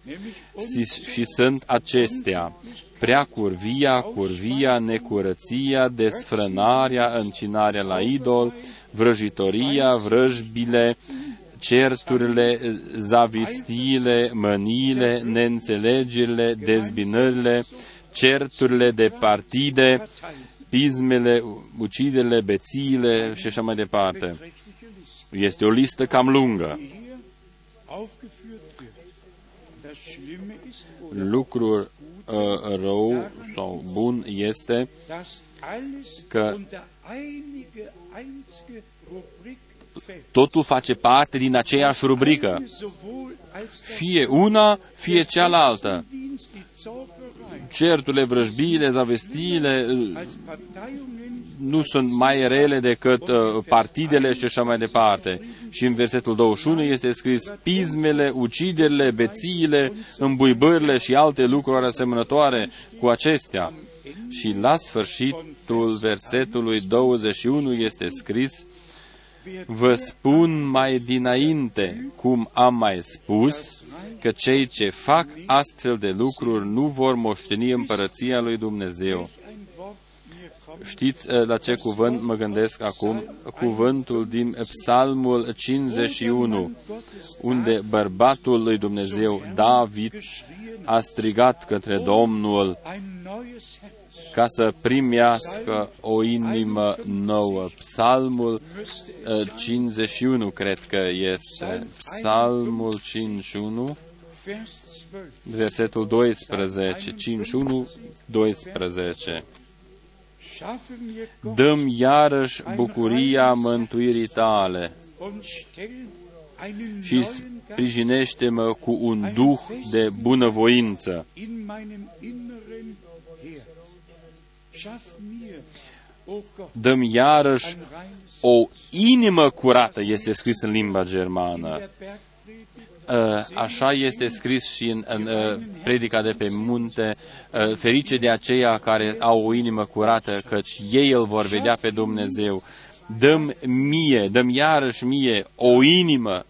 și sunt acestea: prea curvia, curvia, necurăția, desfrânarea, încinarea la idol, vrăjitoria, vrăjbile, certurile, zavistiile, mâniile, neînțelegerile, dezbinările, certurile de partide, pismele, uciderile, bețiile și așa mai departe. Este o listă cam lungă. Lucrul rău sau bun este că totul face parte din aceeași rubrică. Fie una, fie cealaltă. Certurile, vrăjbiile, zavestiile nu sunt mai rele decât partidele și așa mai departe. Și în versetul 21 este scris: pismele, uciderile, bețiile, îmbuibările și alte lucruri asemănătoare cu acestea. Și la sfârșitul versetului 21 este scris: vă spun mai dinainte, cum am mai spus, că cei ce fac astfel de lucruri nu vor moșteni împărăția lui Dumnezeu. Știți la ce cuvânt mă gândesc acum? Cuvântul din Psalmul 51, unde bărbatul lui Dumnezeu, David, a strigat către Domnul ca să primească o inimă nouă. Psalmul 51, cred că este. Psalmul 51, versetul 12. 51, 12. Dăm iarăși bucuria mântuirii tale și sprijinește-mă cu un duh de bunăvoință. Dăm iarăși o inimă curată, este scris în limba germană. Așa este scris și în predica de pe munte, ferice de aceia care au o inimă curată, căci ei îl vor vedea pe Dumnezeu. Dăm iarăși mie o inimă.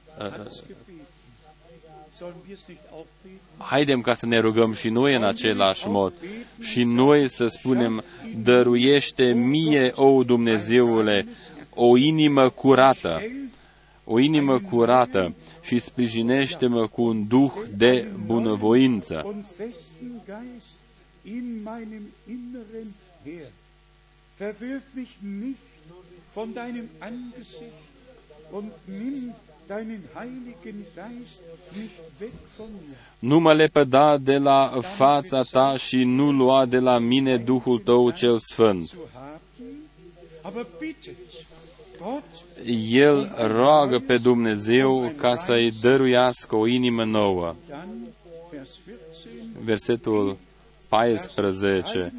Haidem ca să ne rugăm și noi în același mod și noi să spunem: dăruiește mie, o Dumnezeule, o inimă curată, o inimă curată, și sprijinește-mă cu un duh de bunăvoință. Nu mă lepăda de la fața ta și nu lua de la mine Duhul tău cel Sfânt. El roagă pe Dumnezeu ca să-i dăruiască o inimă nouă. Versetul 14.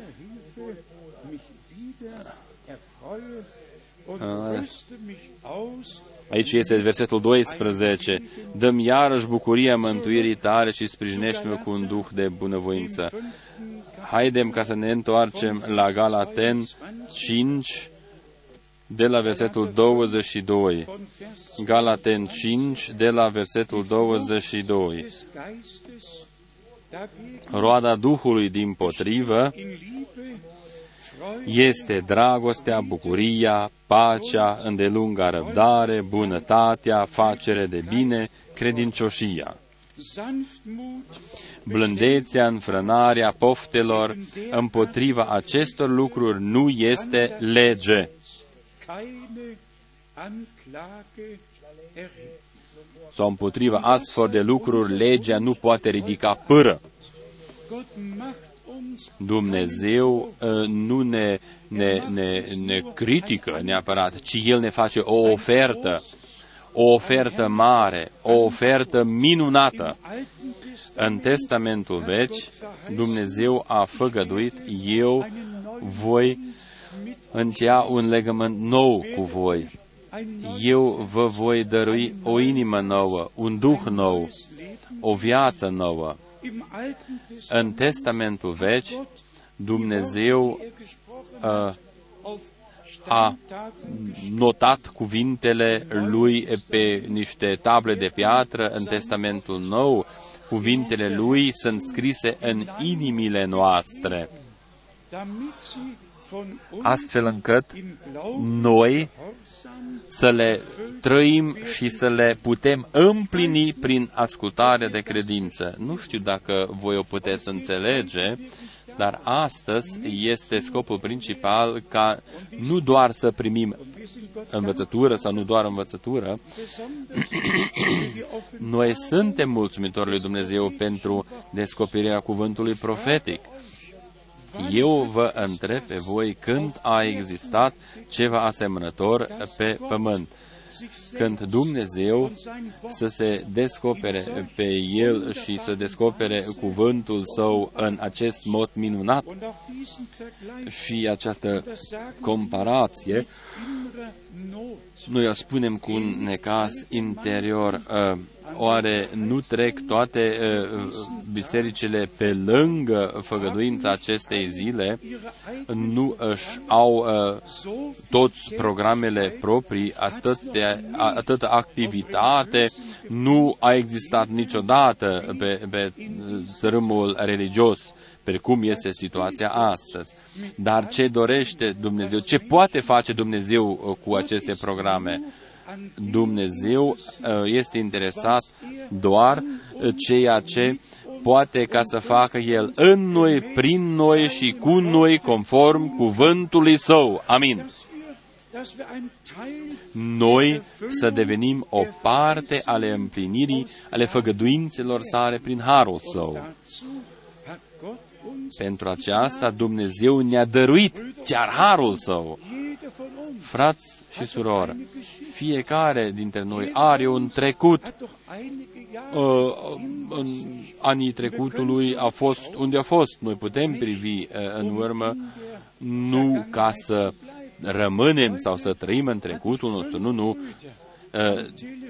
Aici este versetul 12. Dă-mi iarăși bucuria mântuirii tale și sprijinește-mă cu un duh de bunăvoință. Haidem ca să ne întoarcem la Galateni 5, de la versetul 22. Galateni 5, de la versetul 22. Roada Duhului, dimpotrivă, este dragostea, bucuria, pacea, îndelunga răbdare, bunătatea, facere de bine, credincioșia, blândețea, înfrânarea poftelor. Împotriva acestor lucruri nu este lege. Sau împotriva astfel de lucruri, legea nu poate ridica pâră. Dumnezeu nu ne critică neapărat, ci El ne face o ofertă mare, o ofertă minunată. În Testamentul Vechi, Dumnezeu a făgăduit: eu voi încheia un legământ nou cu voi. Eu vă voi dărui o inimă nouă, un duh nou, o viață nouă. În Testamentul Vechi, Dumnezeu a notat cuvintele Lui pe niște table de piatră. În Testamentul Nou, cuvintele Lui sunt scrise în inimile noastre, astfel încât noi să le trăim și să le putem împlini prin ascultare de credință. Nu știu dacă voi o puteți înțelege, dar astăzi este scopul principal ca nu doar să primim învățătură sau nu doar învățătură. Noi suntem mulțumitori lui Dumnezeu pentru descoperirea cuvântului profetic. Eu vă întreb pe voi, când a existat ceva asemănător pe pământ? Când Dumnezeu să se descopere pe El și să descopere cuvântul Său în acest mod minunat? Și această comparație, noi o spunem cu un necaz interior. Oare nu trec toate bisericile pe lângă făgăduința acestei zile? Nu își au toți programele proprii, atâta activitate nu a existat niciodată pe țărâmul religios, precum este situația astăzi. Dar ce dorește Dumnezeu? Ce poate face Dumnezeu cu aceste programe? Dumnezeu este interesat doar ceea ce poate ca să facă El în noi, prin noi și cu noi, conform cuvântului Său. Amin. Noi să devenim o parte ale împlinirii, ale făgăduințelor Sale prin harul Său. Pentru aceasta Dumnezeu ne-a dăruit chiar harul Său. Frați și surori, fiecare dintre noi are un trecut. În anii trecutului a fost unde a fost. Noi putem privi în urmă, nu ca să rămânem sau să trăim în trecutul nostru, nu.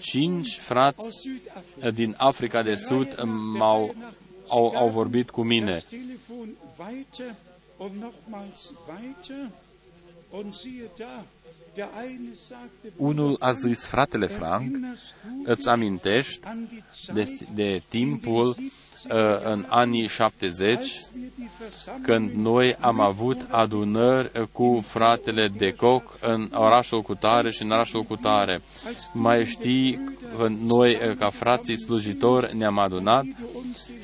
5 frați din Africa de Sud au vorbit cu mine. Unul a zis, fratele Frank, îți amintești de timpul în anii 70, când noi am avut adunări cu fratele de Coc în orașul cutare și în orașul cutare. Mai știi când noi, ca frații slujitori, ne-am adunat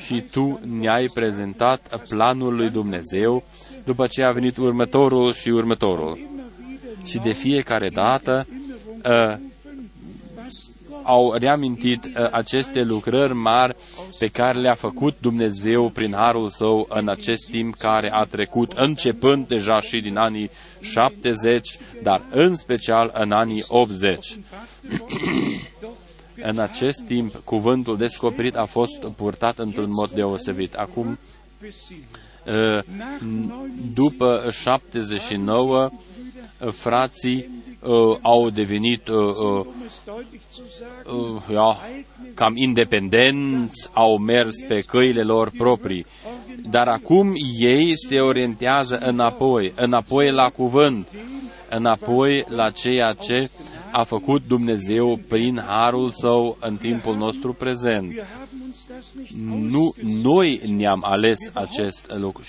și tu ne-ai prezentat planul lui Dumnezeu, după ce a venit următorul și următorul. Și de fiecare dată au reamintit aceste lucrări mari pe care le-a făcut Dumnezeu prin harul său în acest timp care a trecut, începând deja și din anii 70, dar în special în anii 80. În acest timp, cuvântul descoperit a fost purtat într-un mod deosebit. Acum, după 79, frații au devenit cam independenți, au mers pe căile lor proprii. Dar acum ei se orientează înapoi la cuvânt, înapoi la ceea ce a făcut Dumnezeu prin harul său în timpul nostru prezent. Nu noi ne-am ales acest lucru,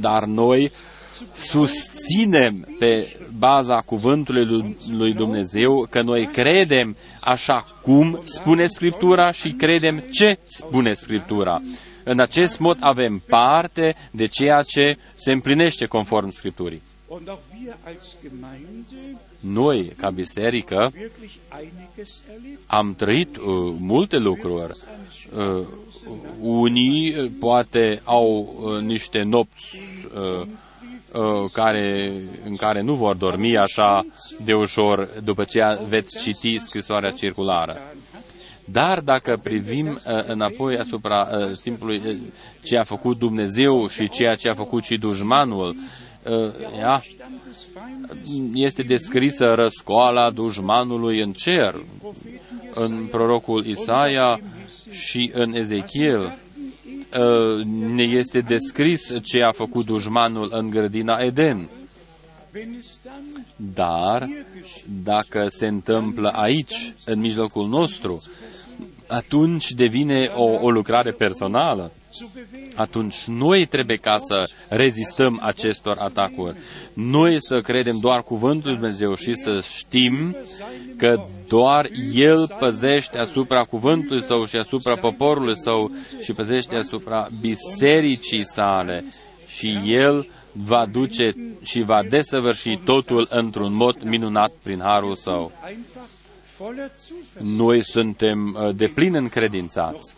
dar noi susținem pe baza cuvântului lui Dumnezeu că noi credem așa cum spune Scriptura și credem ce spune Scriptura. În acest mod avem parte de ceea ce se împlinește conform Scripturii. Noi, ca biserică, am trăit multe lucruri. Unii poate au niște nopți în care nu vor dormi așa de ușor după ce veți citi scrisoarea circulară. Dar dacă privim înapoi asupra timpului ce a făcut Dumnezeu și ceea ce a făcut și dușmanul, este descrisă răscoala dușmanului în cer, în prorocul Isaia și în Ezechiel. Ne este descris ce a făcut dușmanul în grădina Eden. Dar dacă se întâmplă aici, în mijlocul nostru, atunci devine o lucrare personală. Atunci noi trebuie ca să rezistăm acestor atacuri. Noi să credem doar cuvântul lui Dumnezeu și să știm că doar El păzește asupra cuvântului Său și asupra poporului Său și păzește asupra bisericii sale și El va duce și va desăvârși totul într-un mod minunat prin harul Său. Noi suntem deplin încredințați.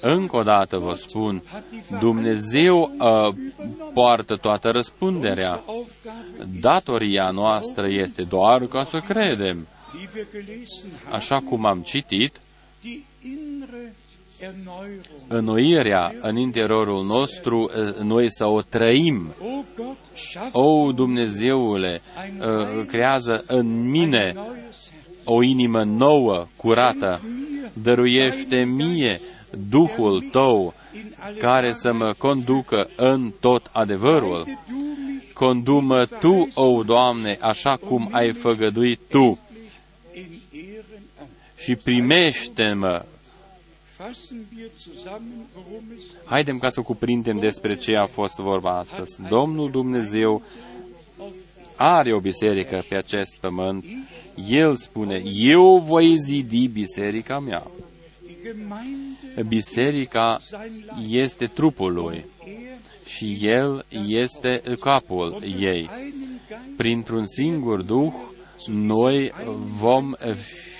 Încă o dată vă spun, Dumnezeu poartă toată răspunderea. Datoria noastră este doar ca să credem. Așa cum am citit, înnoirea în interiorul nostru, noi să o trăim. O, Dumnezeule, creează în mine o inimă nouă, curată, dăruiește mie Duhul Tău care să mă conducă în tot adevărul. Condu-mă Tu, o, Doamne, așa cum ai făgăduit Tu și primește-mă. Haidem ca să cuprindem despre ce a fost vorba astăzi. Domnul Dumnezeu are o biserică pe acest pământ. El spune, eu voi zidi biserica mea. Biserica este trupul lui și el este capul ei. Printr-un singur duh, noi vom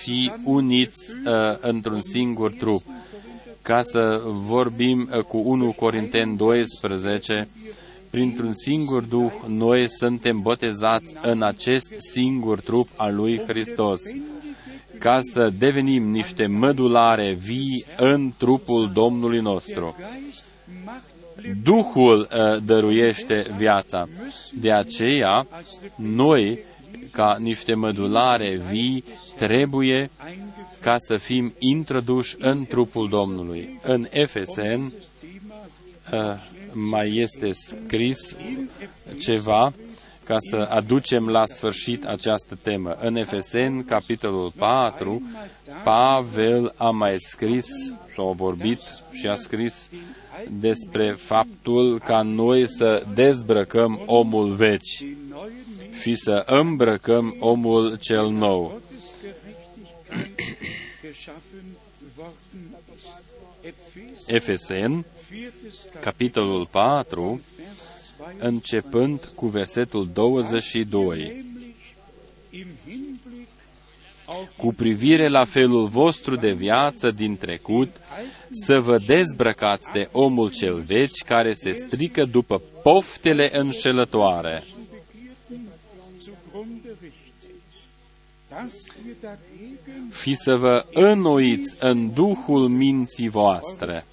fi uniți într-un singur trup. Ca să vorbim cu 1 Corinteni 12, printr-un singur Duh, noi suntem botezați în acest singur trup al lui Hristos, ca să devenim niște mădulare vii în trupul Domnului nostru. Duhul dăruiește viața. De aceea, noi ca niște mădulare vii, trebuie ca să fim introduși în trupul Domnului. În Efeseni mai este scris ceva ca să aducem la sfârșit această temă. În Efeseni, capitolul 4, Pavel a mai scris, sau a vorbit și a scris despre faptul ca noi să dezbrăcăm omul vechi și să îmbrăcăm omul cel nou. Efeseni, capitolul 4, începând cu versetul 22. Cu privire la felul vostru de viață din trecut, să vă dezbrăcați de omul cel vechi care se strică după poftele înșelătoare. Și să vă înnoiți în duhul minții voastre.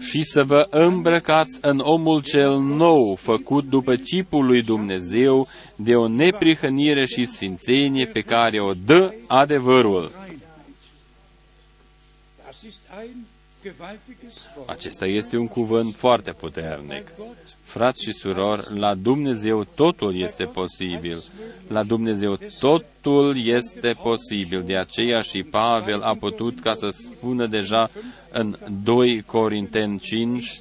Și să vă îmbrăcați în omul cel nou, făcut după chipul lui Dumnezeu, de o neprihănire și sfințenie pe care o dă adevărul. Acesta este un cuvânt foarte puternic. Frați și surori, la Dumnezeu totul este posibil. La Dumnezeu totul este posibil. De aceea și Pavel a putut ca să spună deja în 2 Corinteni 5,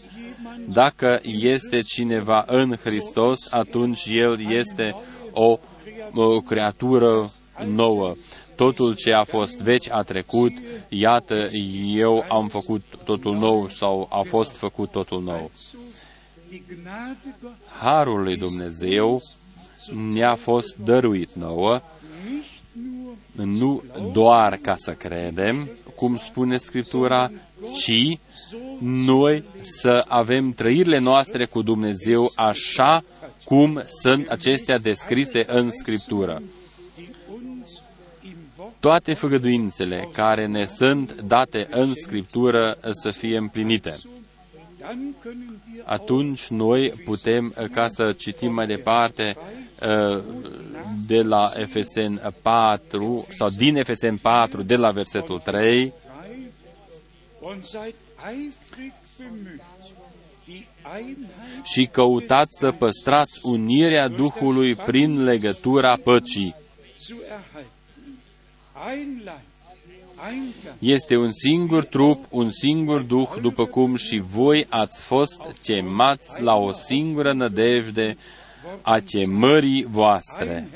dacă este cineva în Hristos, atunci el este o creatură nouă. Totul ce a fost vechi a trecut, iată, eu am făcut totul nou sau a fost făcut totul nou. Harul lui Dumnezeu ne-a fost dăruit nouă, nu doar ca să credem, cum spune Scriptura, ci noi să avem trăirile noastre cu Dumnezeu așa cum sunt acestea descrise în Scriptură. Toate făgăduințele care ne sunt date în Scriptură să fie împlinite. Atunci noi putem, ca să citim mai departe de la Efeseni 4, sau din Efeseni 4, de la versetul 3, și căutați să păstrați unirea Duhului prin legătura păcii. Este un singur trup, un singur Duh, după cum și voi ați fost chemați la o singură nădejde a chemării voastre.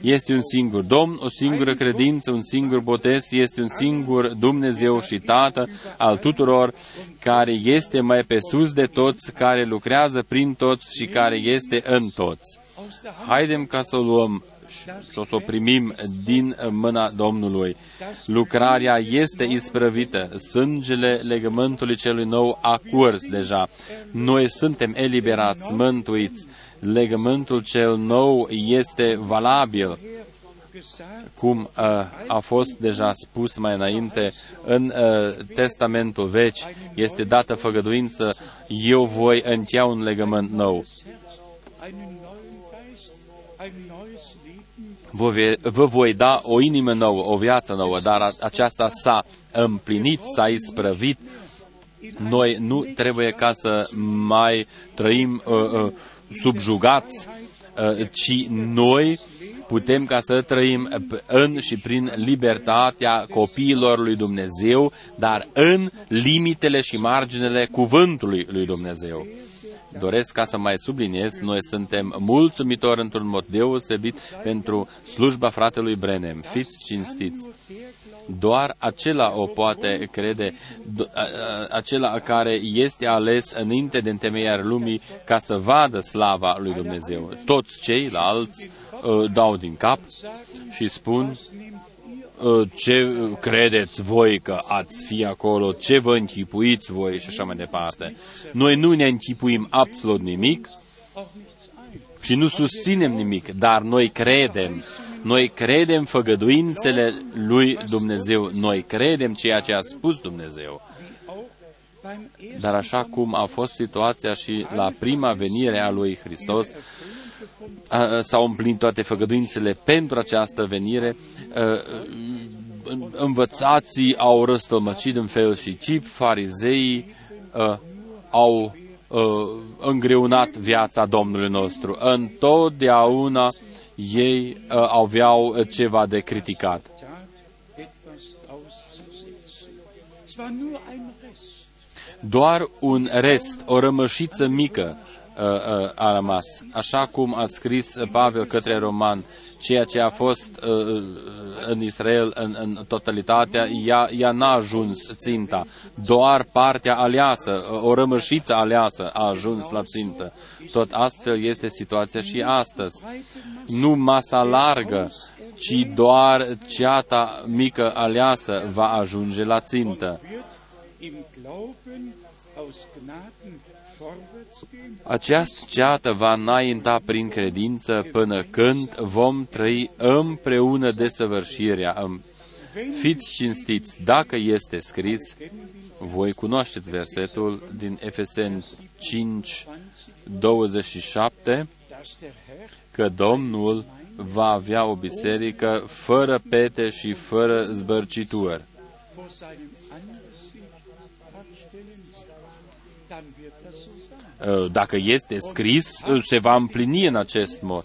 Este un singur Domn, o singură credință, un singur botez, este un singur Dumnezeu și Tată al tuturor, care este mai pe sus de toți, care lucrează prin toți și care este în toți. Haidem ca să o luăm sau să o primim din mâna Domnului. Lucrarea este isprăvită. Sângele legământului celui nou a curs deja. Noi suntem eliberați, mântuiți. Legământul cel nou este valabil. Cum a fost deja spus mai înainte, în Testamentul Vechi este dată făgăduință, eu voi încheia un legământ nou. Vă voi da o inimă nouă, o viață nouă, dar aceasta s-a împlinit, s-a isprăvit. Noi nu trebuie ca să mai trăim subjugați, ci noi putem ca să trăim în și prin libertatea copiilor lui Dumnezeu, dar în limitele și marginele cuvântului lui Dumnezeu. Doresc ca să mai subliniez, noi suntem mulțumitori într-un mod deosebit pentru slujba fratelui Branham. Fiți cinstiți. Doar acela o poate crede, acela care este ales înainte de întemeierea lumii ca să vadă slava lui Dumnezeu. Toți ceilalți dau din cap și spun, ce credeți voi că ați fi acolo, ce vă închipuiți voi și așa mai departe. Noi nu ne închipuim absolut nimic și nu susținem nimic, dar noi credem. Noi credem făgăduințele lui Dumnezeu. Noi credem ceea ce a spus Dumnezeu. Dar așa cum a fost situația și la prima venire a lui Hristos, s-au împlinit toate făgăduințele pentru această venire, învățații au răstălmăcit în fel și chip, farizeii au îngreunat viața Domnului nostru. Întotdeauna ei aveau ceva de criticat. Doar un rest, o rămășiță mică a rămas. Așa cum a scris Pavel către roman, ceea ce a fost în Israel în totalitatea, ea n-a ajuns ținta. Doar partea aleasă, o rămășiță aleasă a ajuns la țintă. Tot astfel este situația și astăzi. Nu masa largă, ci doar ceata mică aleasă va ajunge la țintă. Această ceată va înainta prin credință până când vom trăi împreună desăvârșirea. Fiți cinstiți, dacă este scris, voi cunoașteți versetul din Efeseni 5, 27, că Domnul va avea o biserică fără pete și fără zbărcituri. Dacă este scris, se va împlini în acest mod.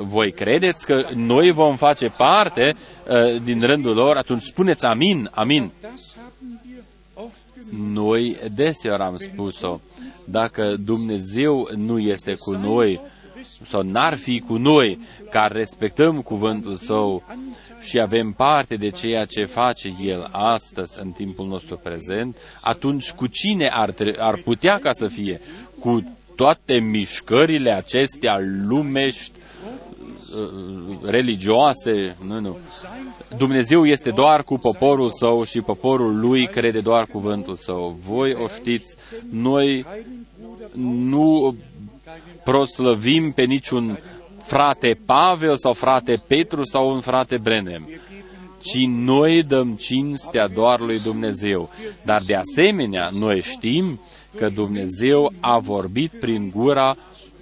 Voi credeți că noi vom face parte din rândul lor? Atunci spuneți amin, amin. Noi deseori am spus-o. Dacă Dumnezeu nu este cu noi, sau n-ar fi cu noi, care respectăm cuvântul Său și avem parte de ceea ce face El astăzi în timpul nostru prezent, atunci cu cine ar putea ca să fie? Cu toate mișcările acestea lumești, religioase? Nu. Dumnezeu este doar cu poporul Său și poporul Lui crede doar cuvântul Său. Voi o știți, noi nu proslăvim pe niciun frate Pavel sau frate Petru sau un frate Branham, ci noi dăm cinstea doar lui Dumnezeu. Dar de asemenea, noi știm că Dumnezeu a vorbit prin gura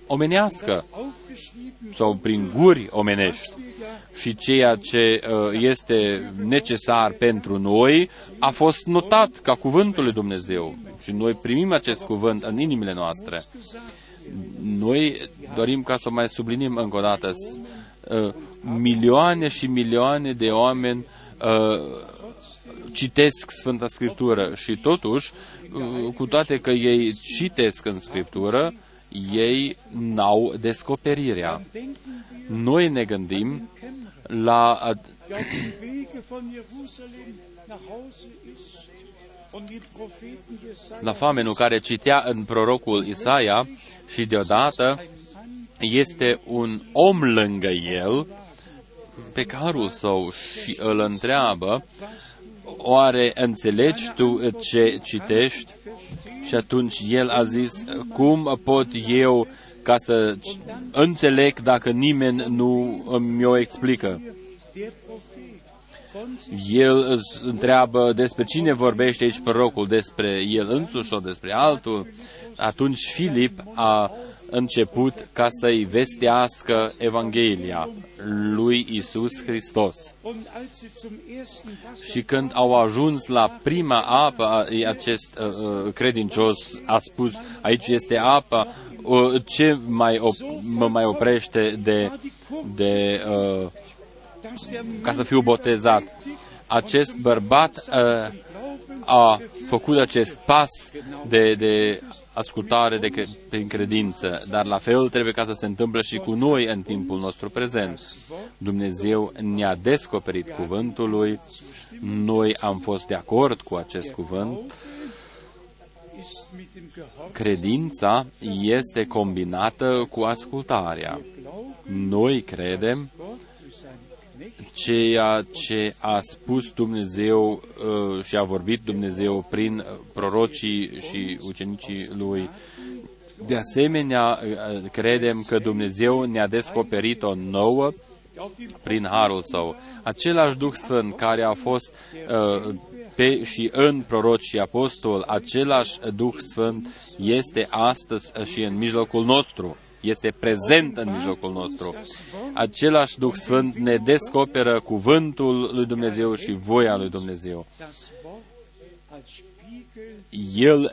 omenească sau prin guri omenești. Și ceea ce este necesar pentru noi a fost notat ca cuvântul lui Dumnezeu. Și noi primim acest cuvânt în inimile noastre. Noi dorim ca să mai sublinim încă o dată. Milioane și milioane de oameni citesc Sfânta Scriptură și totuși, cu toate că ei citesc în Scriptură, ei n-au descoperirea. Noi ne gândim la... la famenul care citea în prorocul Isaia și deodată este un om lângă el pe carul său și îl întreabă: oare înțelegi tu ce citești? Și atunci el a zis: cum pot eu ca să înțeleg dacă nimeni nu mi-o explică? El întreabă: despre cine vorbește aici prorocul, despre el însuși sau despre altul? Atunci Filip a început ca să-i vestească Evanghelia lui Iisus Hristos. Și când au ajuns la prima apă, acest credincios a spus: aici este apa, ce mă mai oprește de ca să fiu botezat? Acest bărbat a făcut acest pas de ascultare prin credință, dar la fel trebuie ca să se întâmple și cu noi în timpul nostru prezent. Dumnezeu ne-a descoperit cuvântul Lui, noi am fost de acord cu acest cuvânt. Credința este combinată cu ascultarea. Noi credem ceea ce a spus Dumnezeu și a vorbit Dumnezeu prin prorocii și ucenicii Lui. De asemenea, credem că Dumnezeu ne-a descoperit-o nouă prin Harul Său. Același Duh Sfânt care a fost pe și în proroci și apostol, același Duh Sfânt este astăzi și în mijlocul nostru, este prezent în mijlocul nostru. Același Duh Sfânt ne descoperă cuvântul lui Dumnezeu și voia lui Dumnezeu. El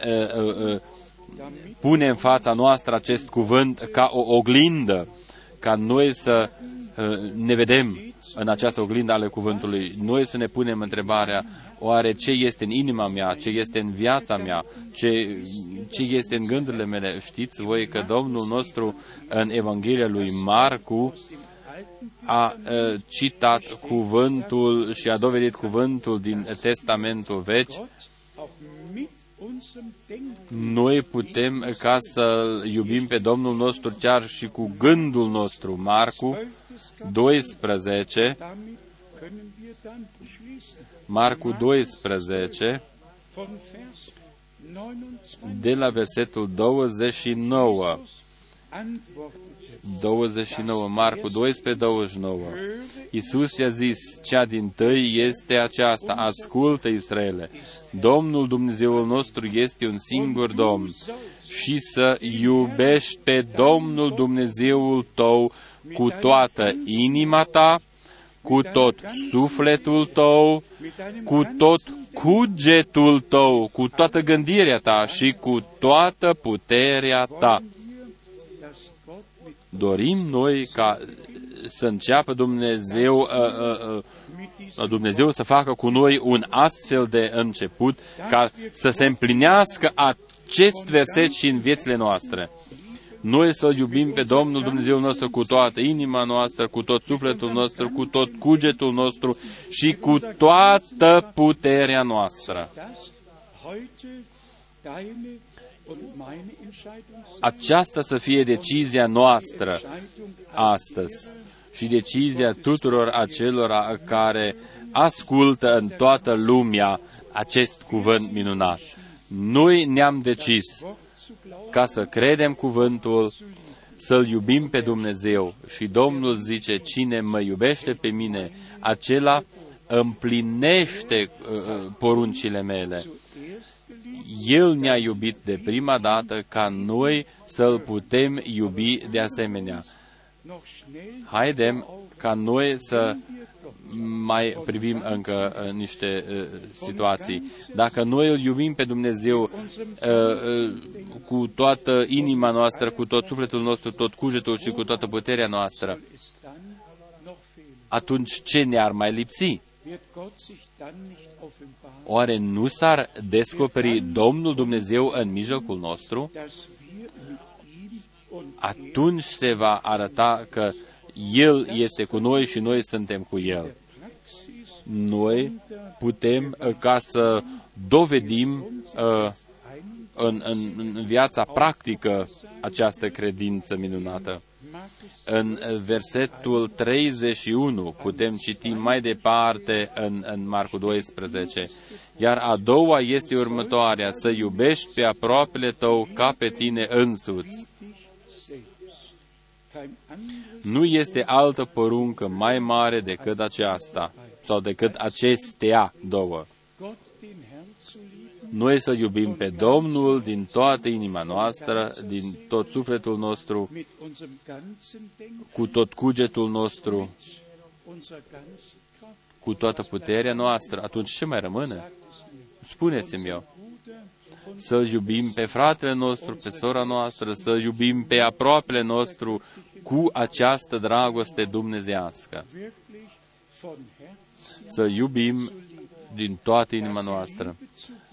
pune în fața noastră acest cuvânt ca o oglindă, ca noi să ne vedem în această oglindă ale cuvântului. Noi să ne punem întrebarea, oare ce este în inima mea, ce este în viața mea, ce este în gândurile mele. Știți voi că Domnul nostru în Evanghelia lui Marcu a citat cuvântul și a dovedit cuvântul din Testamentul Vechi. Noi putem ca să-L iubim pe Domnul nostru chiar și cu gândul nostru. Marcu 12, Marcu 12, de la versetul 29, Marcu 12, 29. Iisus i-a zis, cea dintâi este aceasta, ascultă Israele, Domnul Dumnezeul nostru este un singur Domn și să iubești pe Domnul Dumnezeul tău cu toată inima ta, cu tot sufletul tău, cu tot cugetul tău, cu toată gândirea ta și cu toată puterea ta. Dorim noi ca să înceapă Dumnezeu să facă cu noi un astfel de început, ca să se împlinească acest verset și în viețile noastre. Noi să-L iubim pe Domnul Dumnezeu nostru cu toată inima noastră, cu tot sufletul nostru, cu tot cugetul nostru și cu toată puterea noastră. Aceasta să fie decizia noastră astăzi și decizia tuturor acelora care ascultă în toată lumea acest cuvânt minunat. Noi ne-am decis ca să credem cuvântul, să-L iubim pe Dumnezeu și Domnul zice, cine mă iubește pe mine, acela împlinește poruncile mele. El ne-a iubit de prima dată ca noi să-L putem iubi de asemenea. Haidem ca noi să mai privim încă niște situații. Dacă noi Îl iubim pe Dumnezeu cu toată inima noastră, cu tot sufletul nostru, tot cugetul și cu toată puterea noastră, atunci ce ne-ar mai lipsi? Oare nu s-ar descoperi Domnul Dumnezeu în mijlocul nostru? Atunci se va arăta că El este cu noi și noi suntem cu El. Noi putem ca să dovedim în viața practică această credință minunată. În versetul 31 putem citi mai departe în Marcu 12. Iar a doua este următoarea, să iubești pe aproapele tău ca pe tine însuți. Nu este altă poruncă mai mare decât aceasta, sau decât acestea două. Noi să iubim pe Domnul din toată inima noastră, din tot sufletul nostru, cu tot cugetul nostru, cu toată puterea noastră. Atunci ce mai rămâne? Spuneți-mi eu. Să iubim pe fratele nostru, pe sora noastră, să iubim pe aproapele nostru cu această dragoste dumnezeiască. Să iubim din toată inima noastră,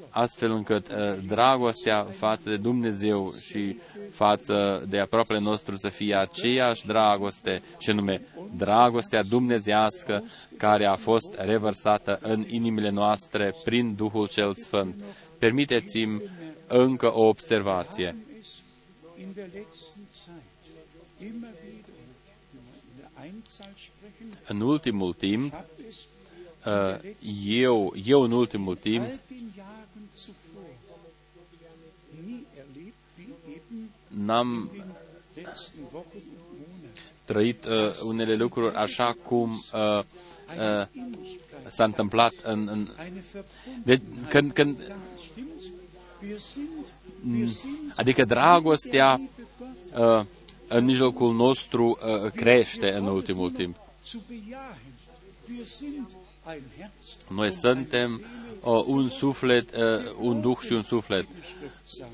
astfel încât dragostea față de Dumnezeu și față de aproapele nostru să fie aceeași dragoste, și anume dragostea dumnezeiască care a fost revărsată în inimile noastre prin Duhul cel Sfânt. Permiteți-mi încă o observație. În ultimul timp, eu în ultimul timp n-am trăit unele lucruri așa cum s-a întâmplat adică dragostea în mijlocul nostru crește în ultimul timp. Noi suntem un suflet, un duh și un suflet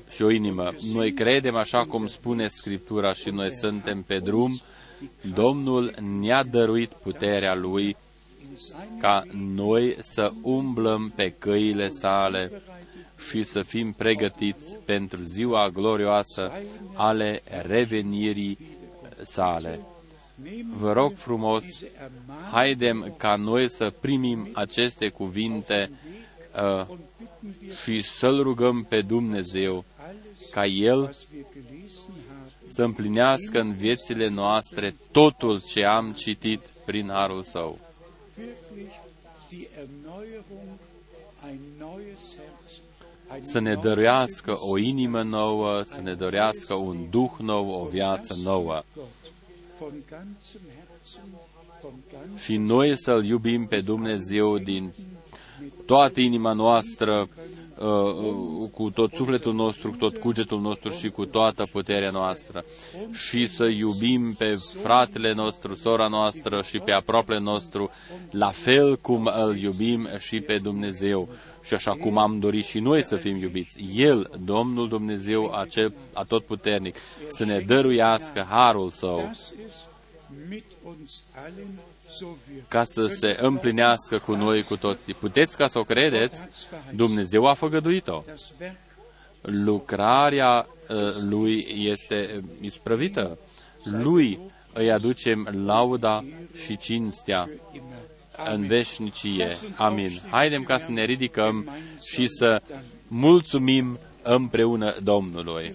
și o inimă. Noi credem așa cum spune Scriptura și noi suntem pe drum. Domnul ne-a dăruit puterea Lui ca noi să umblăm pe căile sale și să fim pregătiți pentru ziua glorioasă ale revenirii sale. Vă rog frumos, haidem ca noi să primim aceste cuvinte și să-L rugăm pe Dumnezeu ca El să împlinească în viețile noastre totul ce am citit prin harul Său. Să ne dăruiască o inimă nouă, să ne dăruiască un duh nou, o viață nouă. Și noi să-L iubim pe Dumnezeu din toată inima noastră, cu tot sufletul nostru, cu tot cugetul nostru și cu toată puterea noastră. Și să iubim pe fratele nostru, sora noastră și pe aproapele nostru, la fel cum îl iubim și pe Dumnezeu. Și așa cum am dorit și noi să fim iubiți. El, Domnul Dumnezeu Atotputernic, să ne dăruiască harul Său, ca să se împlinească cu noi, cu toții. Puteți ca să o credeți, Dumnezeu a făgăduit-o. Lucrarea Lui este isprăvită. Lui îi aducem lauda și cinstea în veșnicie. Amin. Haidem ca să ne ridicăm și să mulțumim împreună Domnului.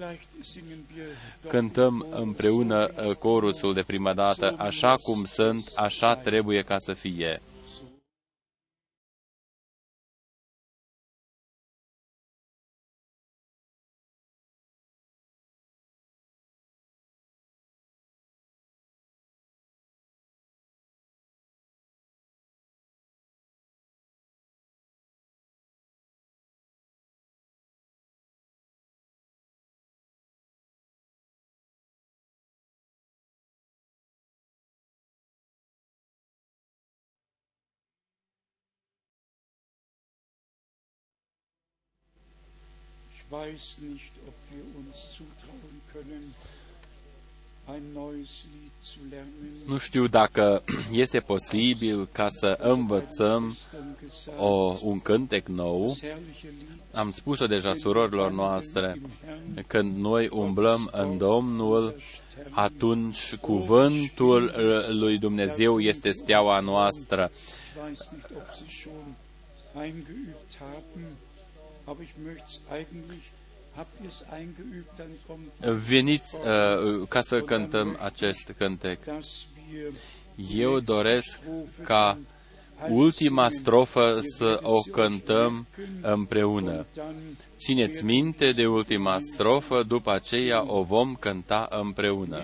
Cântăm împreună corusul de prima dată, așa cum sunt, așa trebuie ca să fie. Nu știu dacă este posibil ca să învățăm un cântec nou. Am spus-o deja surorilor noastre. Când noi umblăm în Domnul, atunci cuvântul lui Dumnezeu este steaua noastră. Veniți ca să cântăm acest cântec. Eu doresc ca ultima strofă să o cântăm împreună. Țineți minte de ultima strofă, după aceea o vom cânta împreună.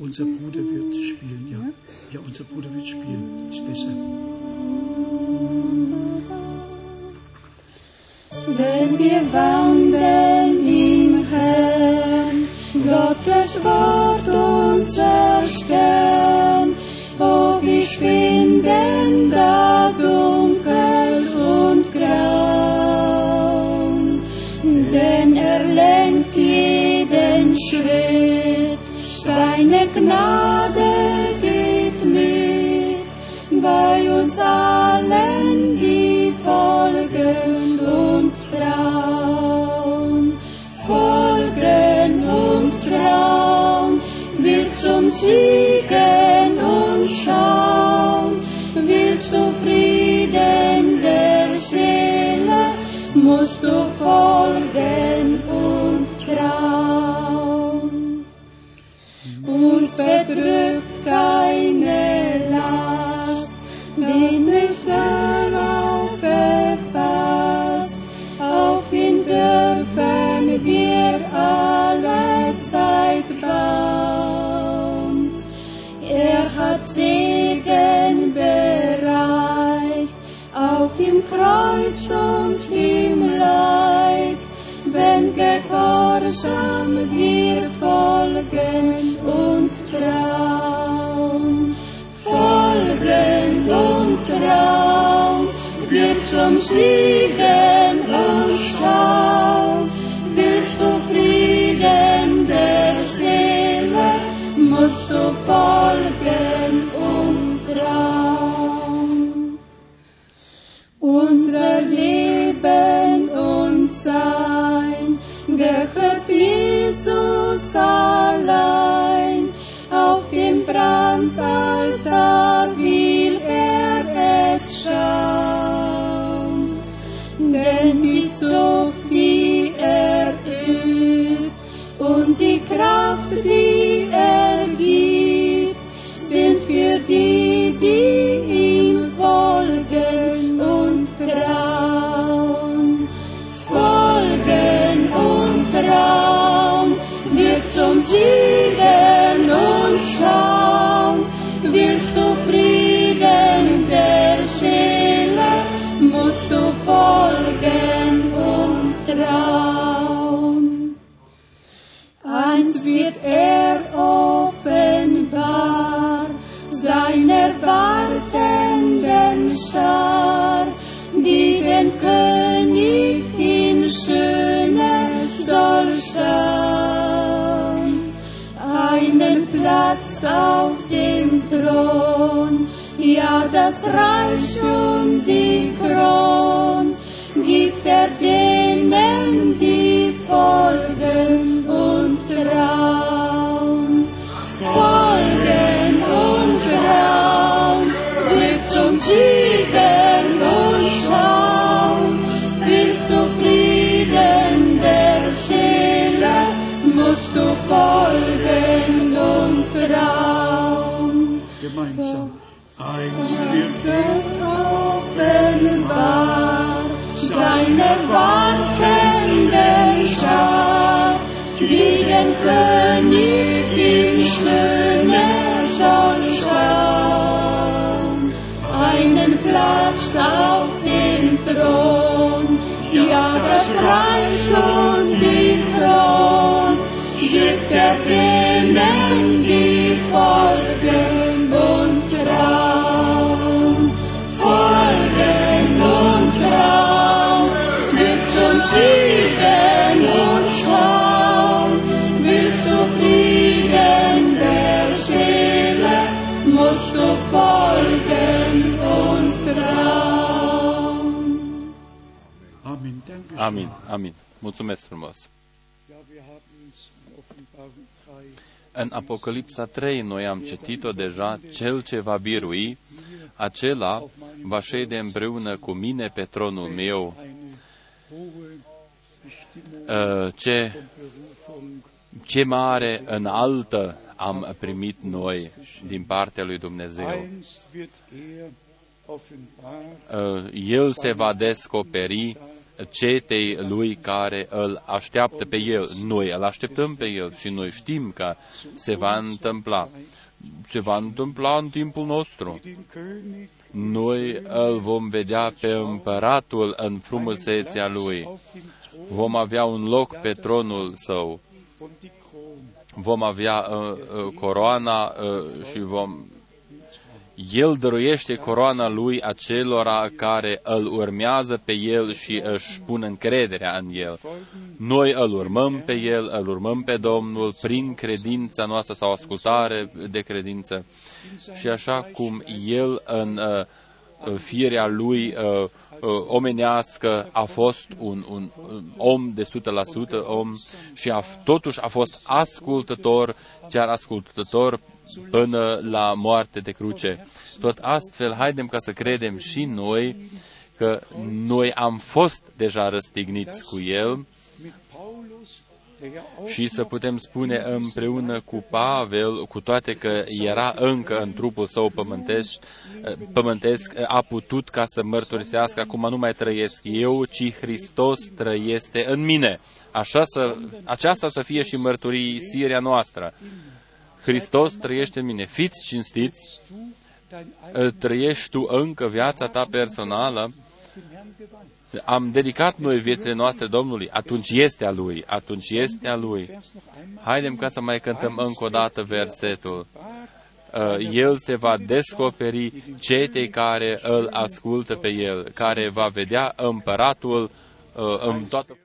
Unser Bruder wird spielen, ja. Ja, unser Bruder wird spielen, ist besser. Wenn wir wandeln im Herrn, Gottes Wort uns erstellen, ob wir schwinden da dunkel und grau, denn lenkt jeden Schritt, seine Gnade geht mit, bei uns allen, die folgen und trauen, folgen und trauen. Zum Siegen und Schaum willst du Frieden der Seele, musst du folgen und trauen. Unser Leben und Sein gehört Jesus allein, auf dem Brandaltar will er es schauen. Denn die Zucht, die er übt, und die Kraft, die er gibt, sind für die, die ihm folgen und trauen. Folgen und trauen, wird zum Siegen und Schauen, wirst du Frieden der Seele, musst du folgen und trauen. Eins wird er offenbar, seiner wartenden Schar, die den König in Schöne soll schauen. Einen Platz auf dem Thron, ja, das Reich und die Kron gibt er denen, die folgen und trauen. Folgen und trauen, wird zum Siegen und Schauen, willst du Frieden der Seele, musst du folgen und trauen. Gemeinsam. Eins wird offenbar, seiner wartenden Schar, die den König in Schöne soll schauen. Einen Platz auf dem Thron, ja, das Reich und die Kron, gibt er denen, die folgen und trauen. Folgen und trauen, mit zum Siegen und Schauen, willst du Frieden der Seele, musst du folgen und trauen. Amin. Amin, amin. Mulțumesc frumos. În Apocalipsa 3 noi am citit-o deja, cel ce va birui, acela va șede împreună cu mine pe tronul meu. Ce mare înaltă am primit noi din partea lui Dumnezeu. El se va descoperi cetei lui care îl așteaptă pe el. Noi îl așteptăm pe el și noi știm că se va întâmpla. Se va întâmpla în timpul nostru. Noi îl vom vedea pe împăratul în frumusețea lui. Vom avea un loc pe tronul său. Vom avea coroana și vom... El dăruiește coroana lui acelora care îl urmează pe el și își pun încrederea în el. Noi îl urmăm pe el, îl urmăm pe Domnul prin credința noastră sau ascultare de credință. Și așa cum el în firea lui omenească a fost un om de 100% om și totuși a fost ascultător, chiar ascultător, până la moarte de cruce. Tot astfel, haidem ca să credem și noi că noi am fost deja răstigniți cu El și să putem spune împreună cu Pavel, cu toate că era încă în trupul său pământesc, a putut ca să mărturisească, acum nu mai trăiesc eu, ci Hristos trăiește în mine. Aceasta să fie și mărturisirea noastră. Hristos trăiește în mine. Fiți cinstiți, trăiești tu încă viața ta personală am dedicat noi viețile noastre Domnului, atunci este a Lui, atunci este a Lui. Haidem ca să mai cântăm încă o dată versetul. El se va descoperi cei care îl ascultă pe El, care va vedea împăratul în toată...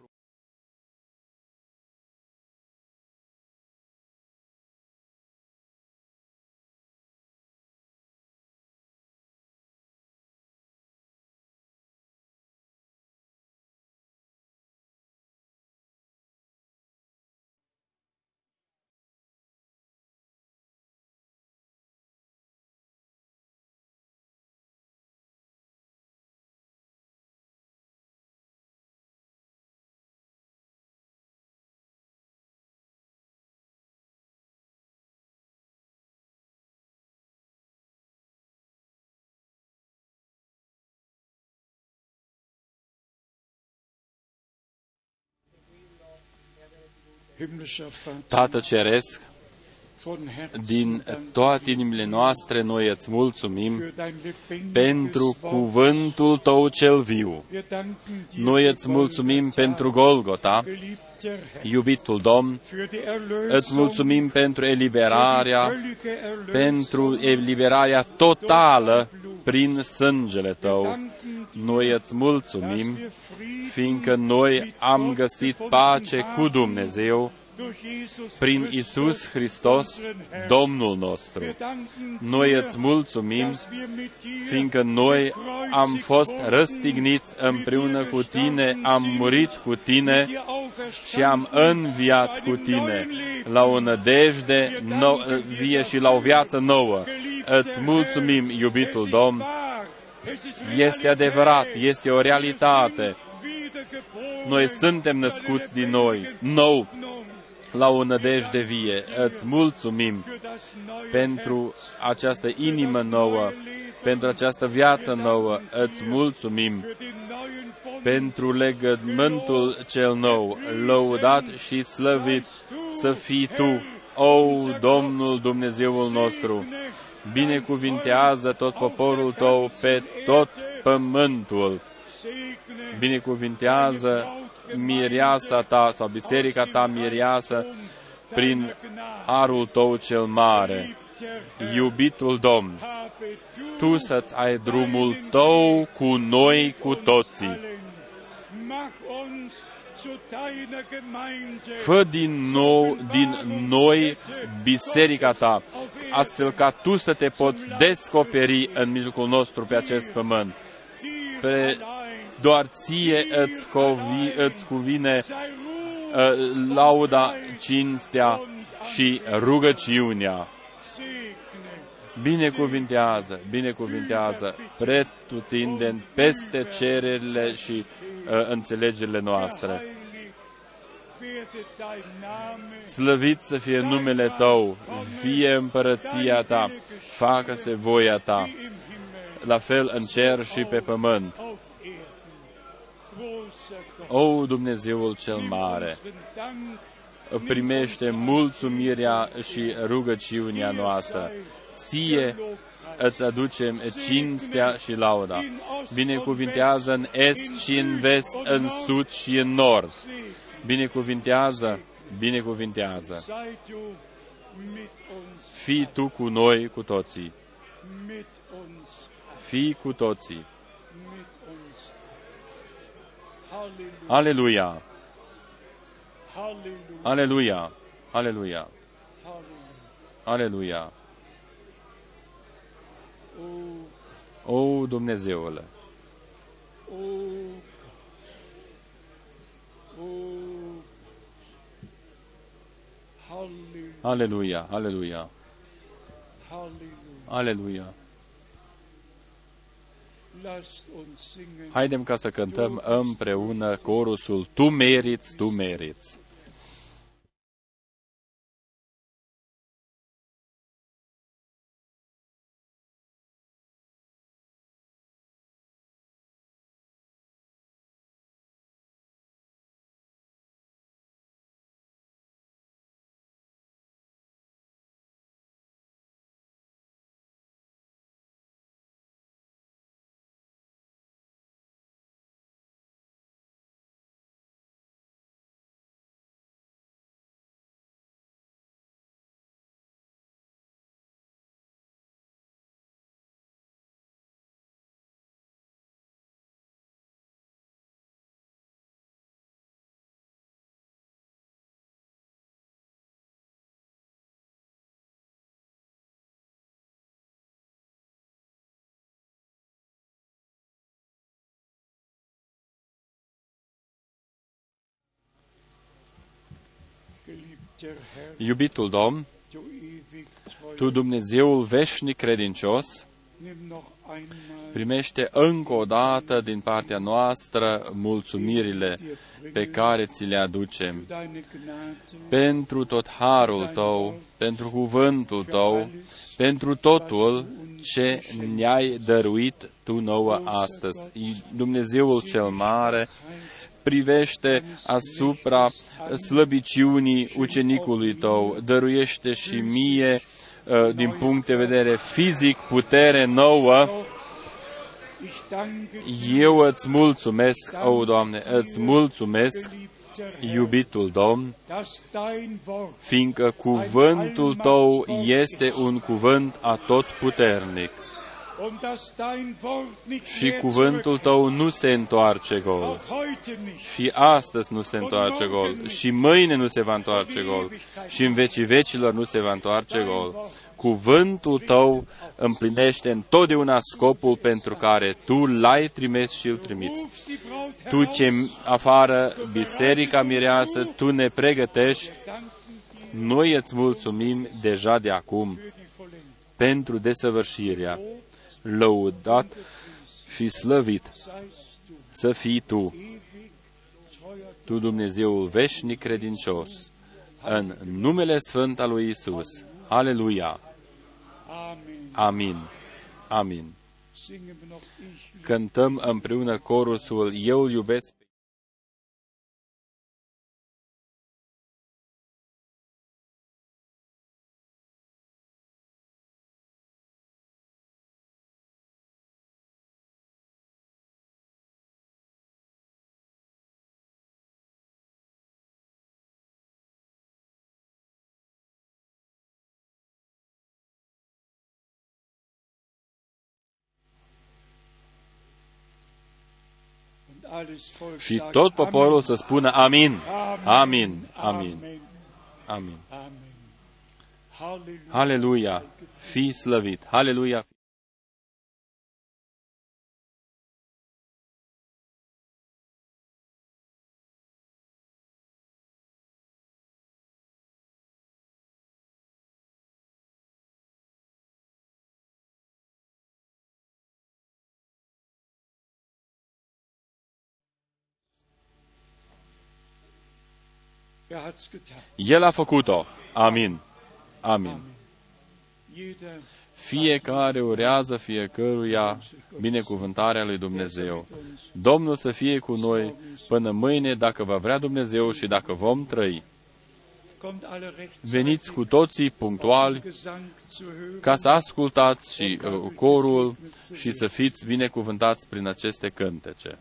Tată Ceresc, din toate inimile noastre noi îți mulțumim pentru cuvântul Tău cel viu. Noi îți mulțumim pentru Golgota, iubitul Domn, îți mulțumim pentru eliberarea totală prin sângele Tău. Noi îți mulțumim, fiindcă noi am găsit pace cu Dumnezeu prin Iisus Hristos, Domnul nostru. Noi îți mulțumim, fiindcă noi am fost răstigniți împreună cu Tine, am murit cu Tine și am înviat cu Tine la o nădejde vie și la o viață nouă. Îți mulțumim, iubitul Domn. Este adevărat, este o realitate. Noi suntem născuți din nou, la o nădejde vie. Îți mulțumim pentru această inimă nouă, pentru această viață nouă. Îți mulțumim pentru legământul cel nou, lăudat și slăvit să fii Tu, o, Domnul Dumnezeul nostru. Binecuvintează tot poporul Tău pe tot pământul. Binecuvintează mireasa Ta sau biserica Ta mireasă prin harul Tău cel mare. Iubitul Domn, Tu să-ți ai drumul Tău cu noi, cu toții. Fă din noi biserica Ta, astfel ca Tu să te poți descoperi în mijlocul nostru pe acest pământ. Doar Ție îți cuvine lauda, cinstea și rugăciunea. Binecuvintează, binecuvintează pretutindeni peste cererile și înțelegerile noastre. Slăvit să fie numele Tău, fie împărăția Ta, facă-se voia Ta, la fel în cer și pe pământ. O, Dumnezeul cel mare, primește mulțumirea și rugăciunea noastră. Ție îți aducem cinstea și lauda. Binecuvintează în est și în vest, în sud și în nord. Binecuvintează, binecuvintează. Fii Tu cu noi, cu toții. Fii cu toții. Aleluia! Aleluia! Aleluia! Aleluia! O, Dumnezeule! Aleluia! Aleluia! Aleluia! Haidem ca să cântăm împreună corusul Tu meriți, Tu meriți. Iubitul Domn, Tu, Dumnezeul veșnic credincios, primește încă o dată din partea noastră mulțumirile pe care ți le aducem pentru tot harul Tău, pentru cuvântul Tău, pentru totul ce ne-ai dăruit Tu nouă astăzi. Dumnezeul cel mare privește asupra slăbiciunii ucenicului Tău, dăruiește și mie din punct de vedere fizic putere nouă. Eu îți mulțumesc, o Doamne, îți mulțumesc, iubitul Domn, fiindcă cuvântul Tău este un cuvânt atotputernic și cuvântul Tău nu se întoarce gol. Și astăzi nu se întoarce gol. Și mâine nu se va întoarce gol. Și în vecii vecilor nu se va întoarce gol. Cuvântul Tău împlinește întotdeauna scopul pentru care Tu l-ai trimis și îl trimiți. Tu cemi afară biserica mireasă, Tu ne pregătești. Noi îți mulțumim deja de acum pentru desăvârșirea. Lăudat și slăvit să fii Tu, Tu Dumnezeul veșnic credincios, în numele sfânt al lui Iisus. Aleluia! Amin! Amin! Cântăm împreună corusul Eu iubesc. Și tot poporul să spună amin, amin, amin, amin. Haleluia, fii slăvit, haleluia. El a făcut-o. Amin. Amin. Fiecare urează fiecăruia binecuvântarea lui Dumnezeu. Domnul să fie cu noi până mâine, dacă va vrea Dumnezeu și dacă vom trăi. Veniți cu toții punctuali ca să ascultați și corul și să fiți binecuvântați prin aceste cântece.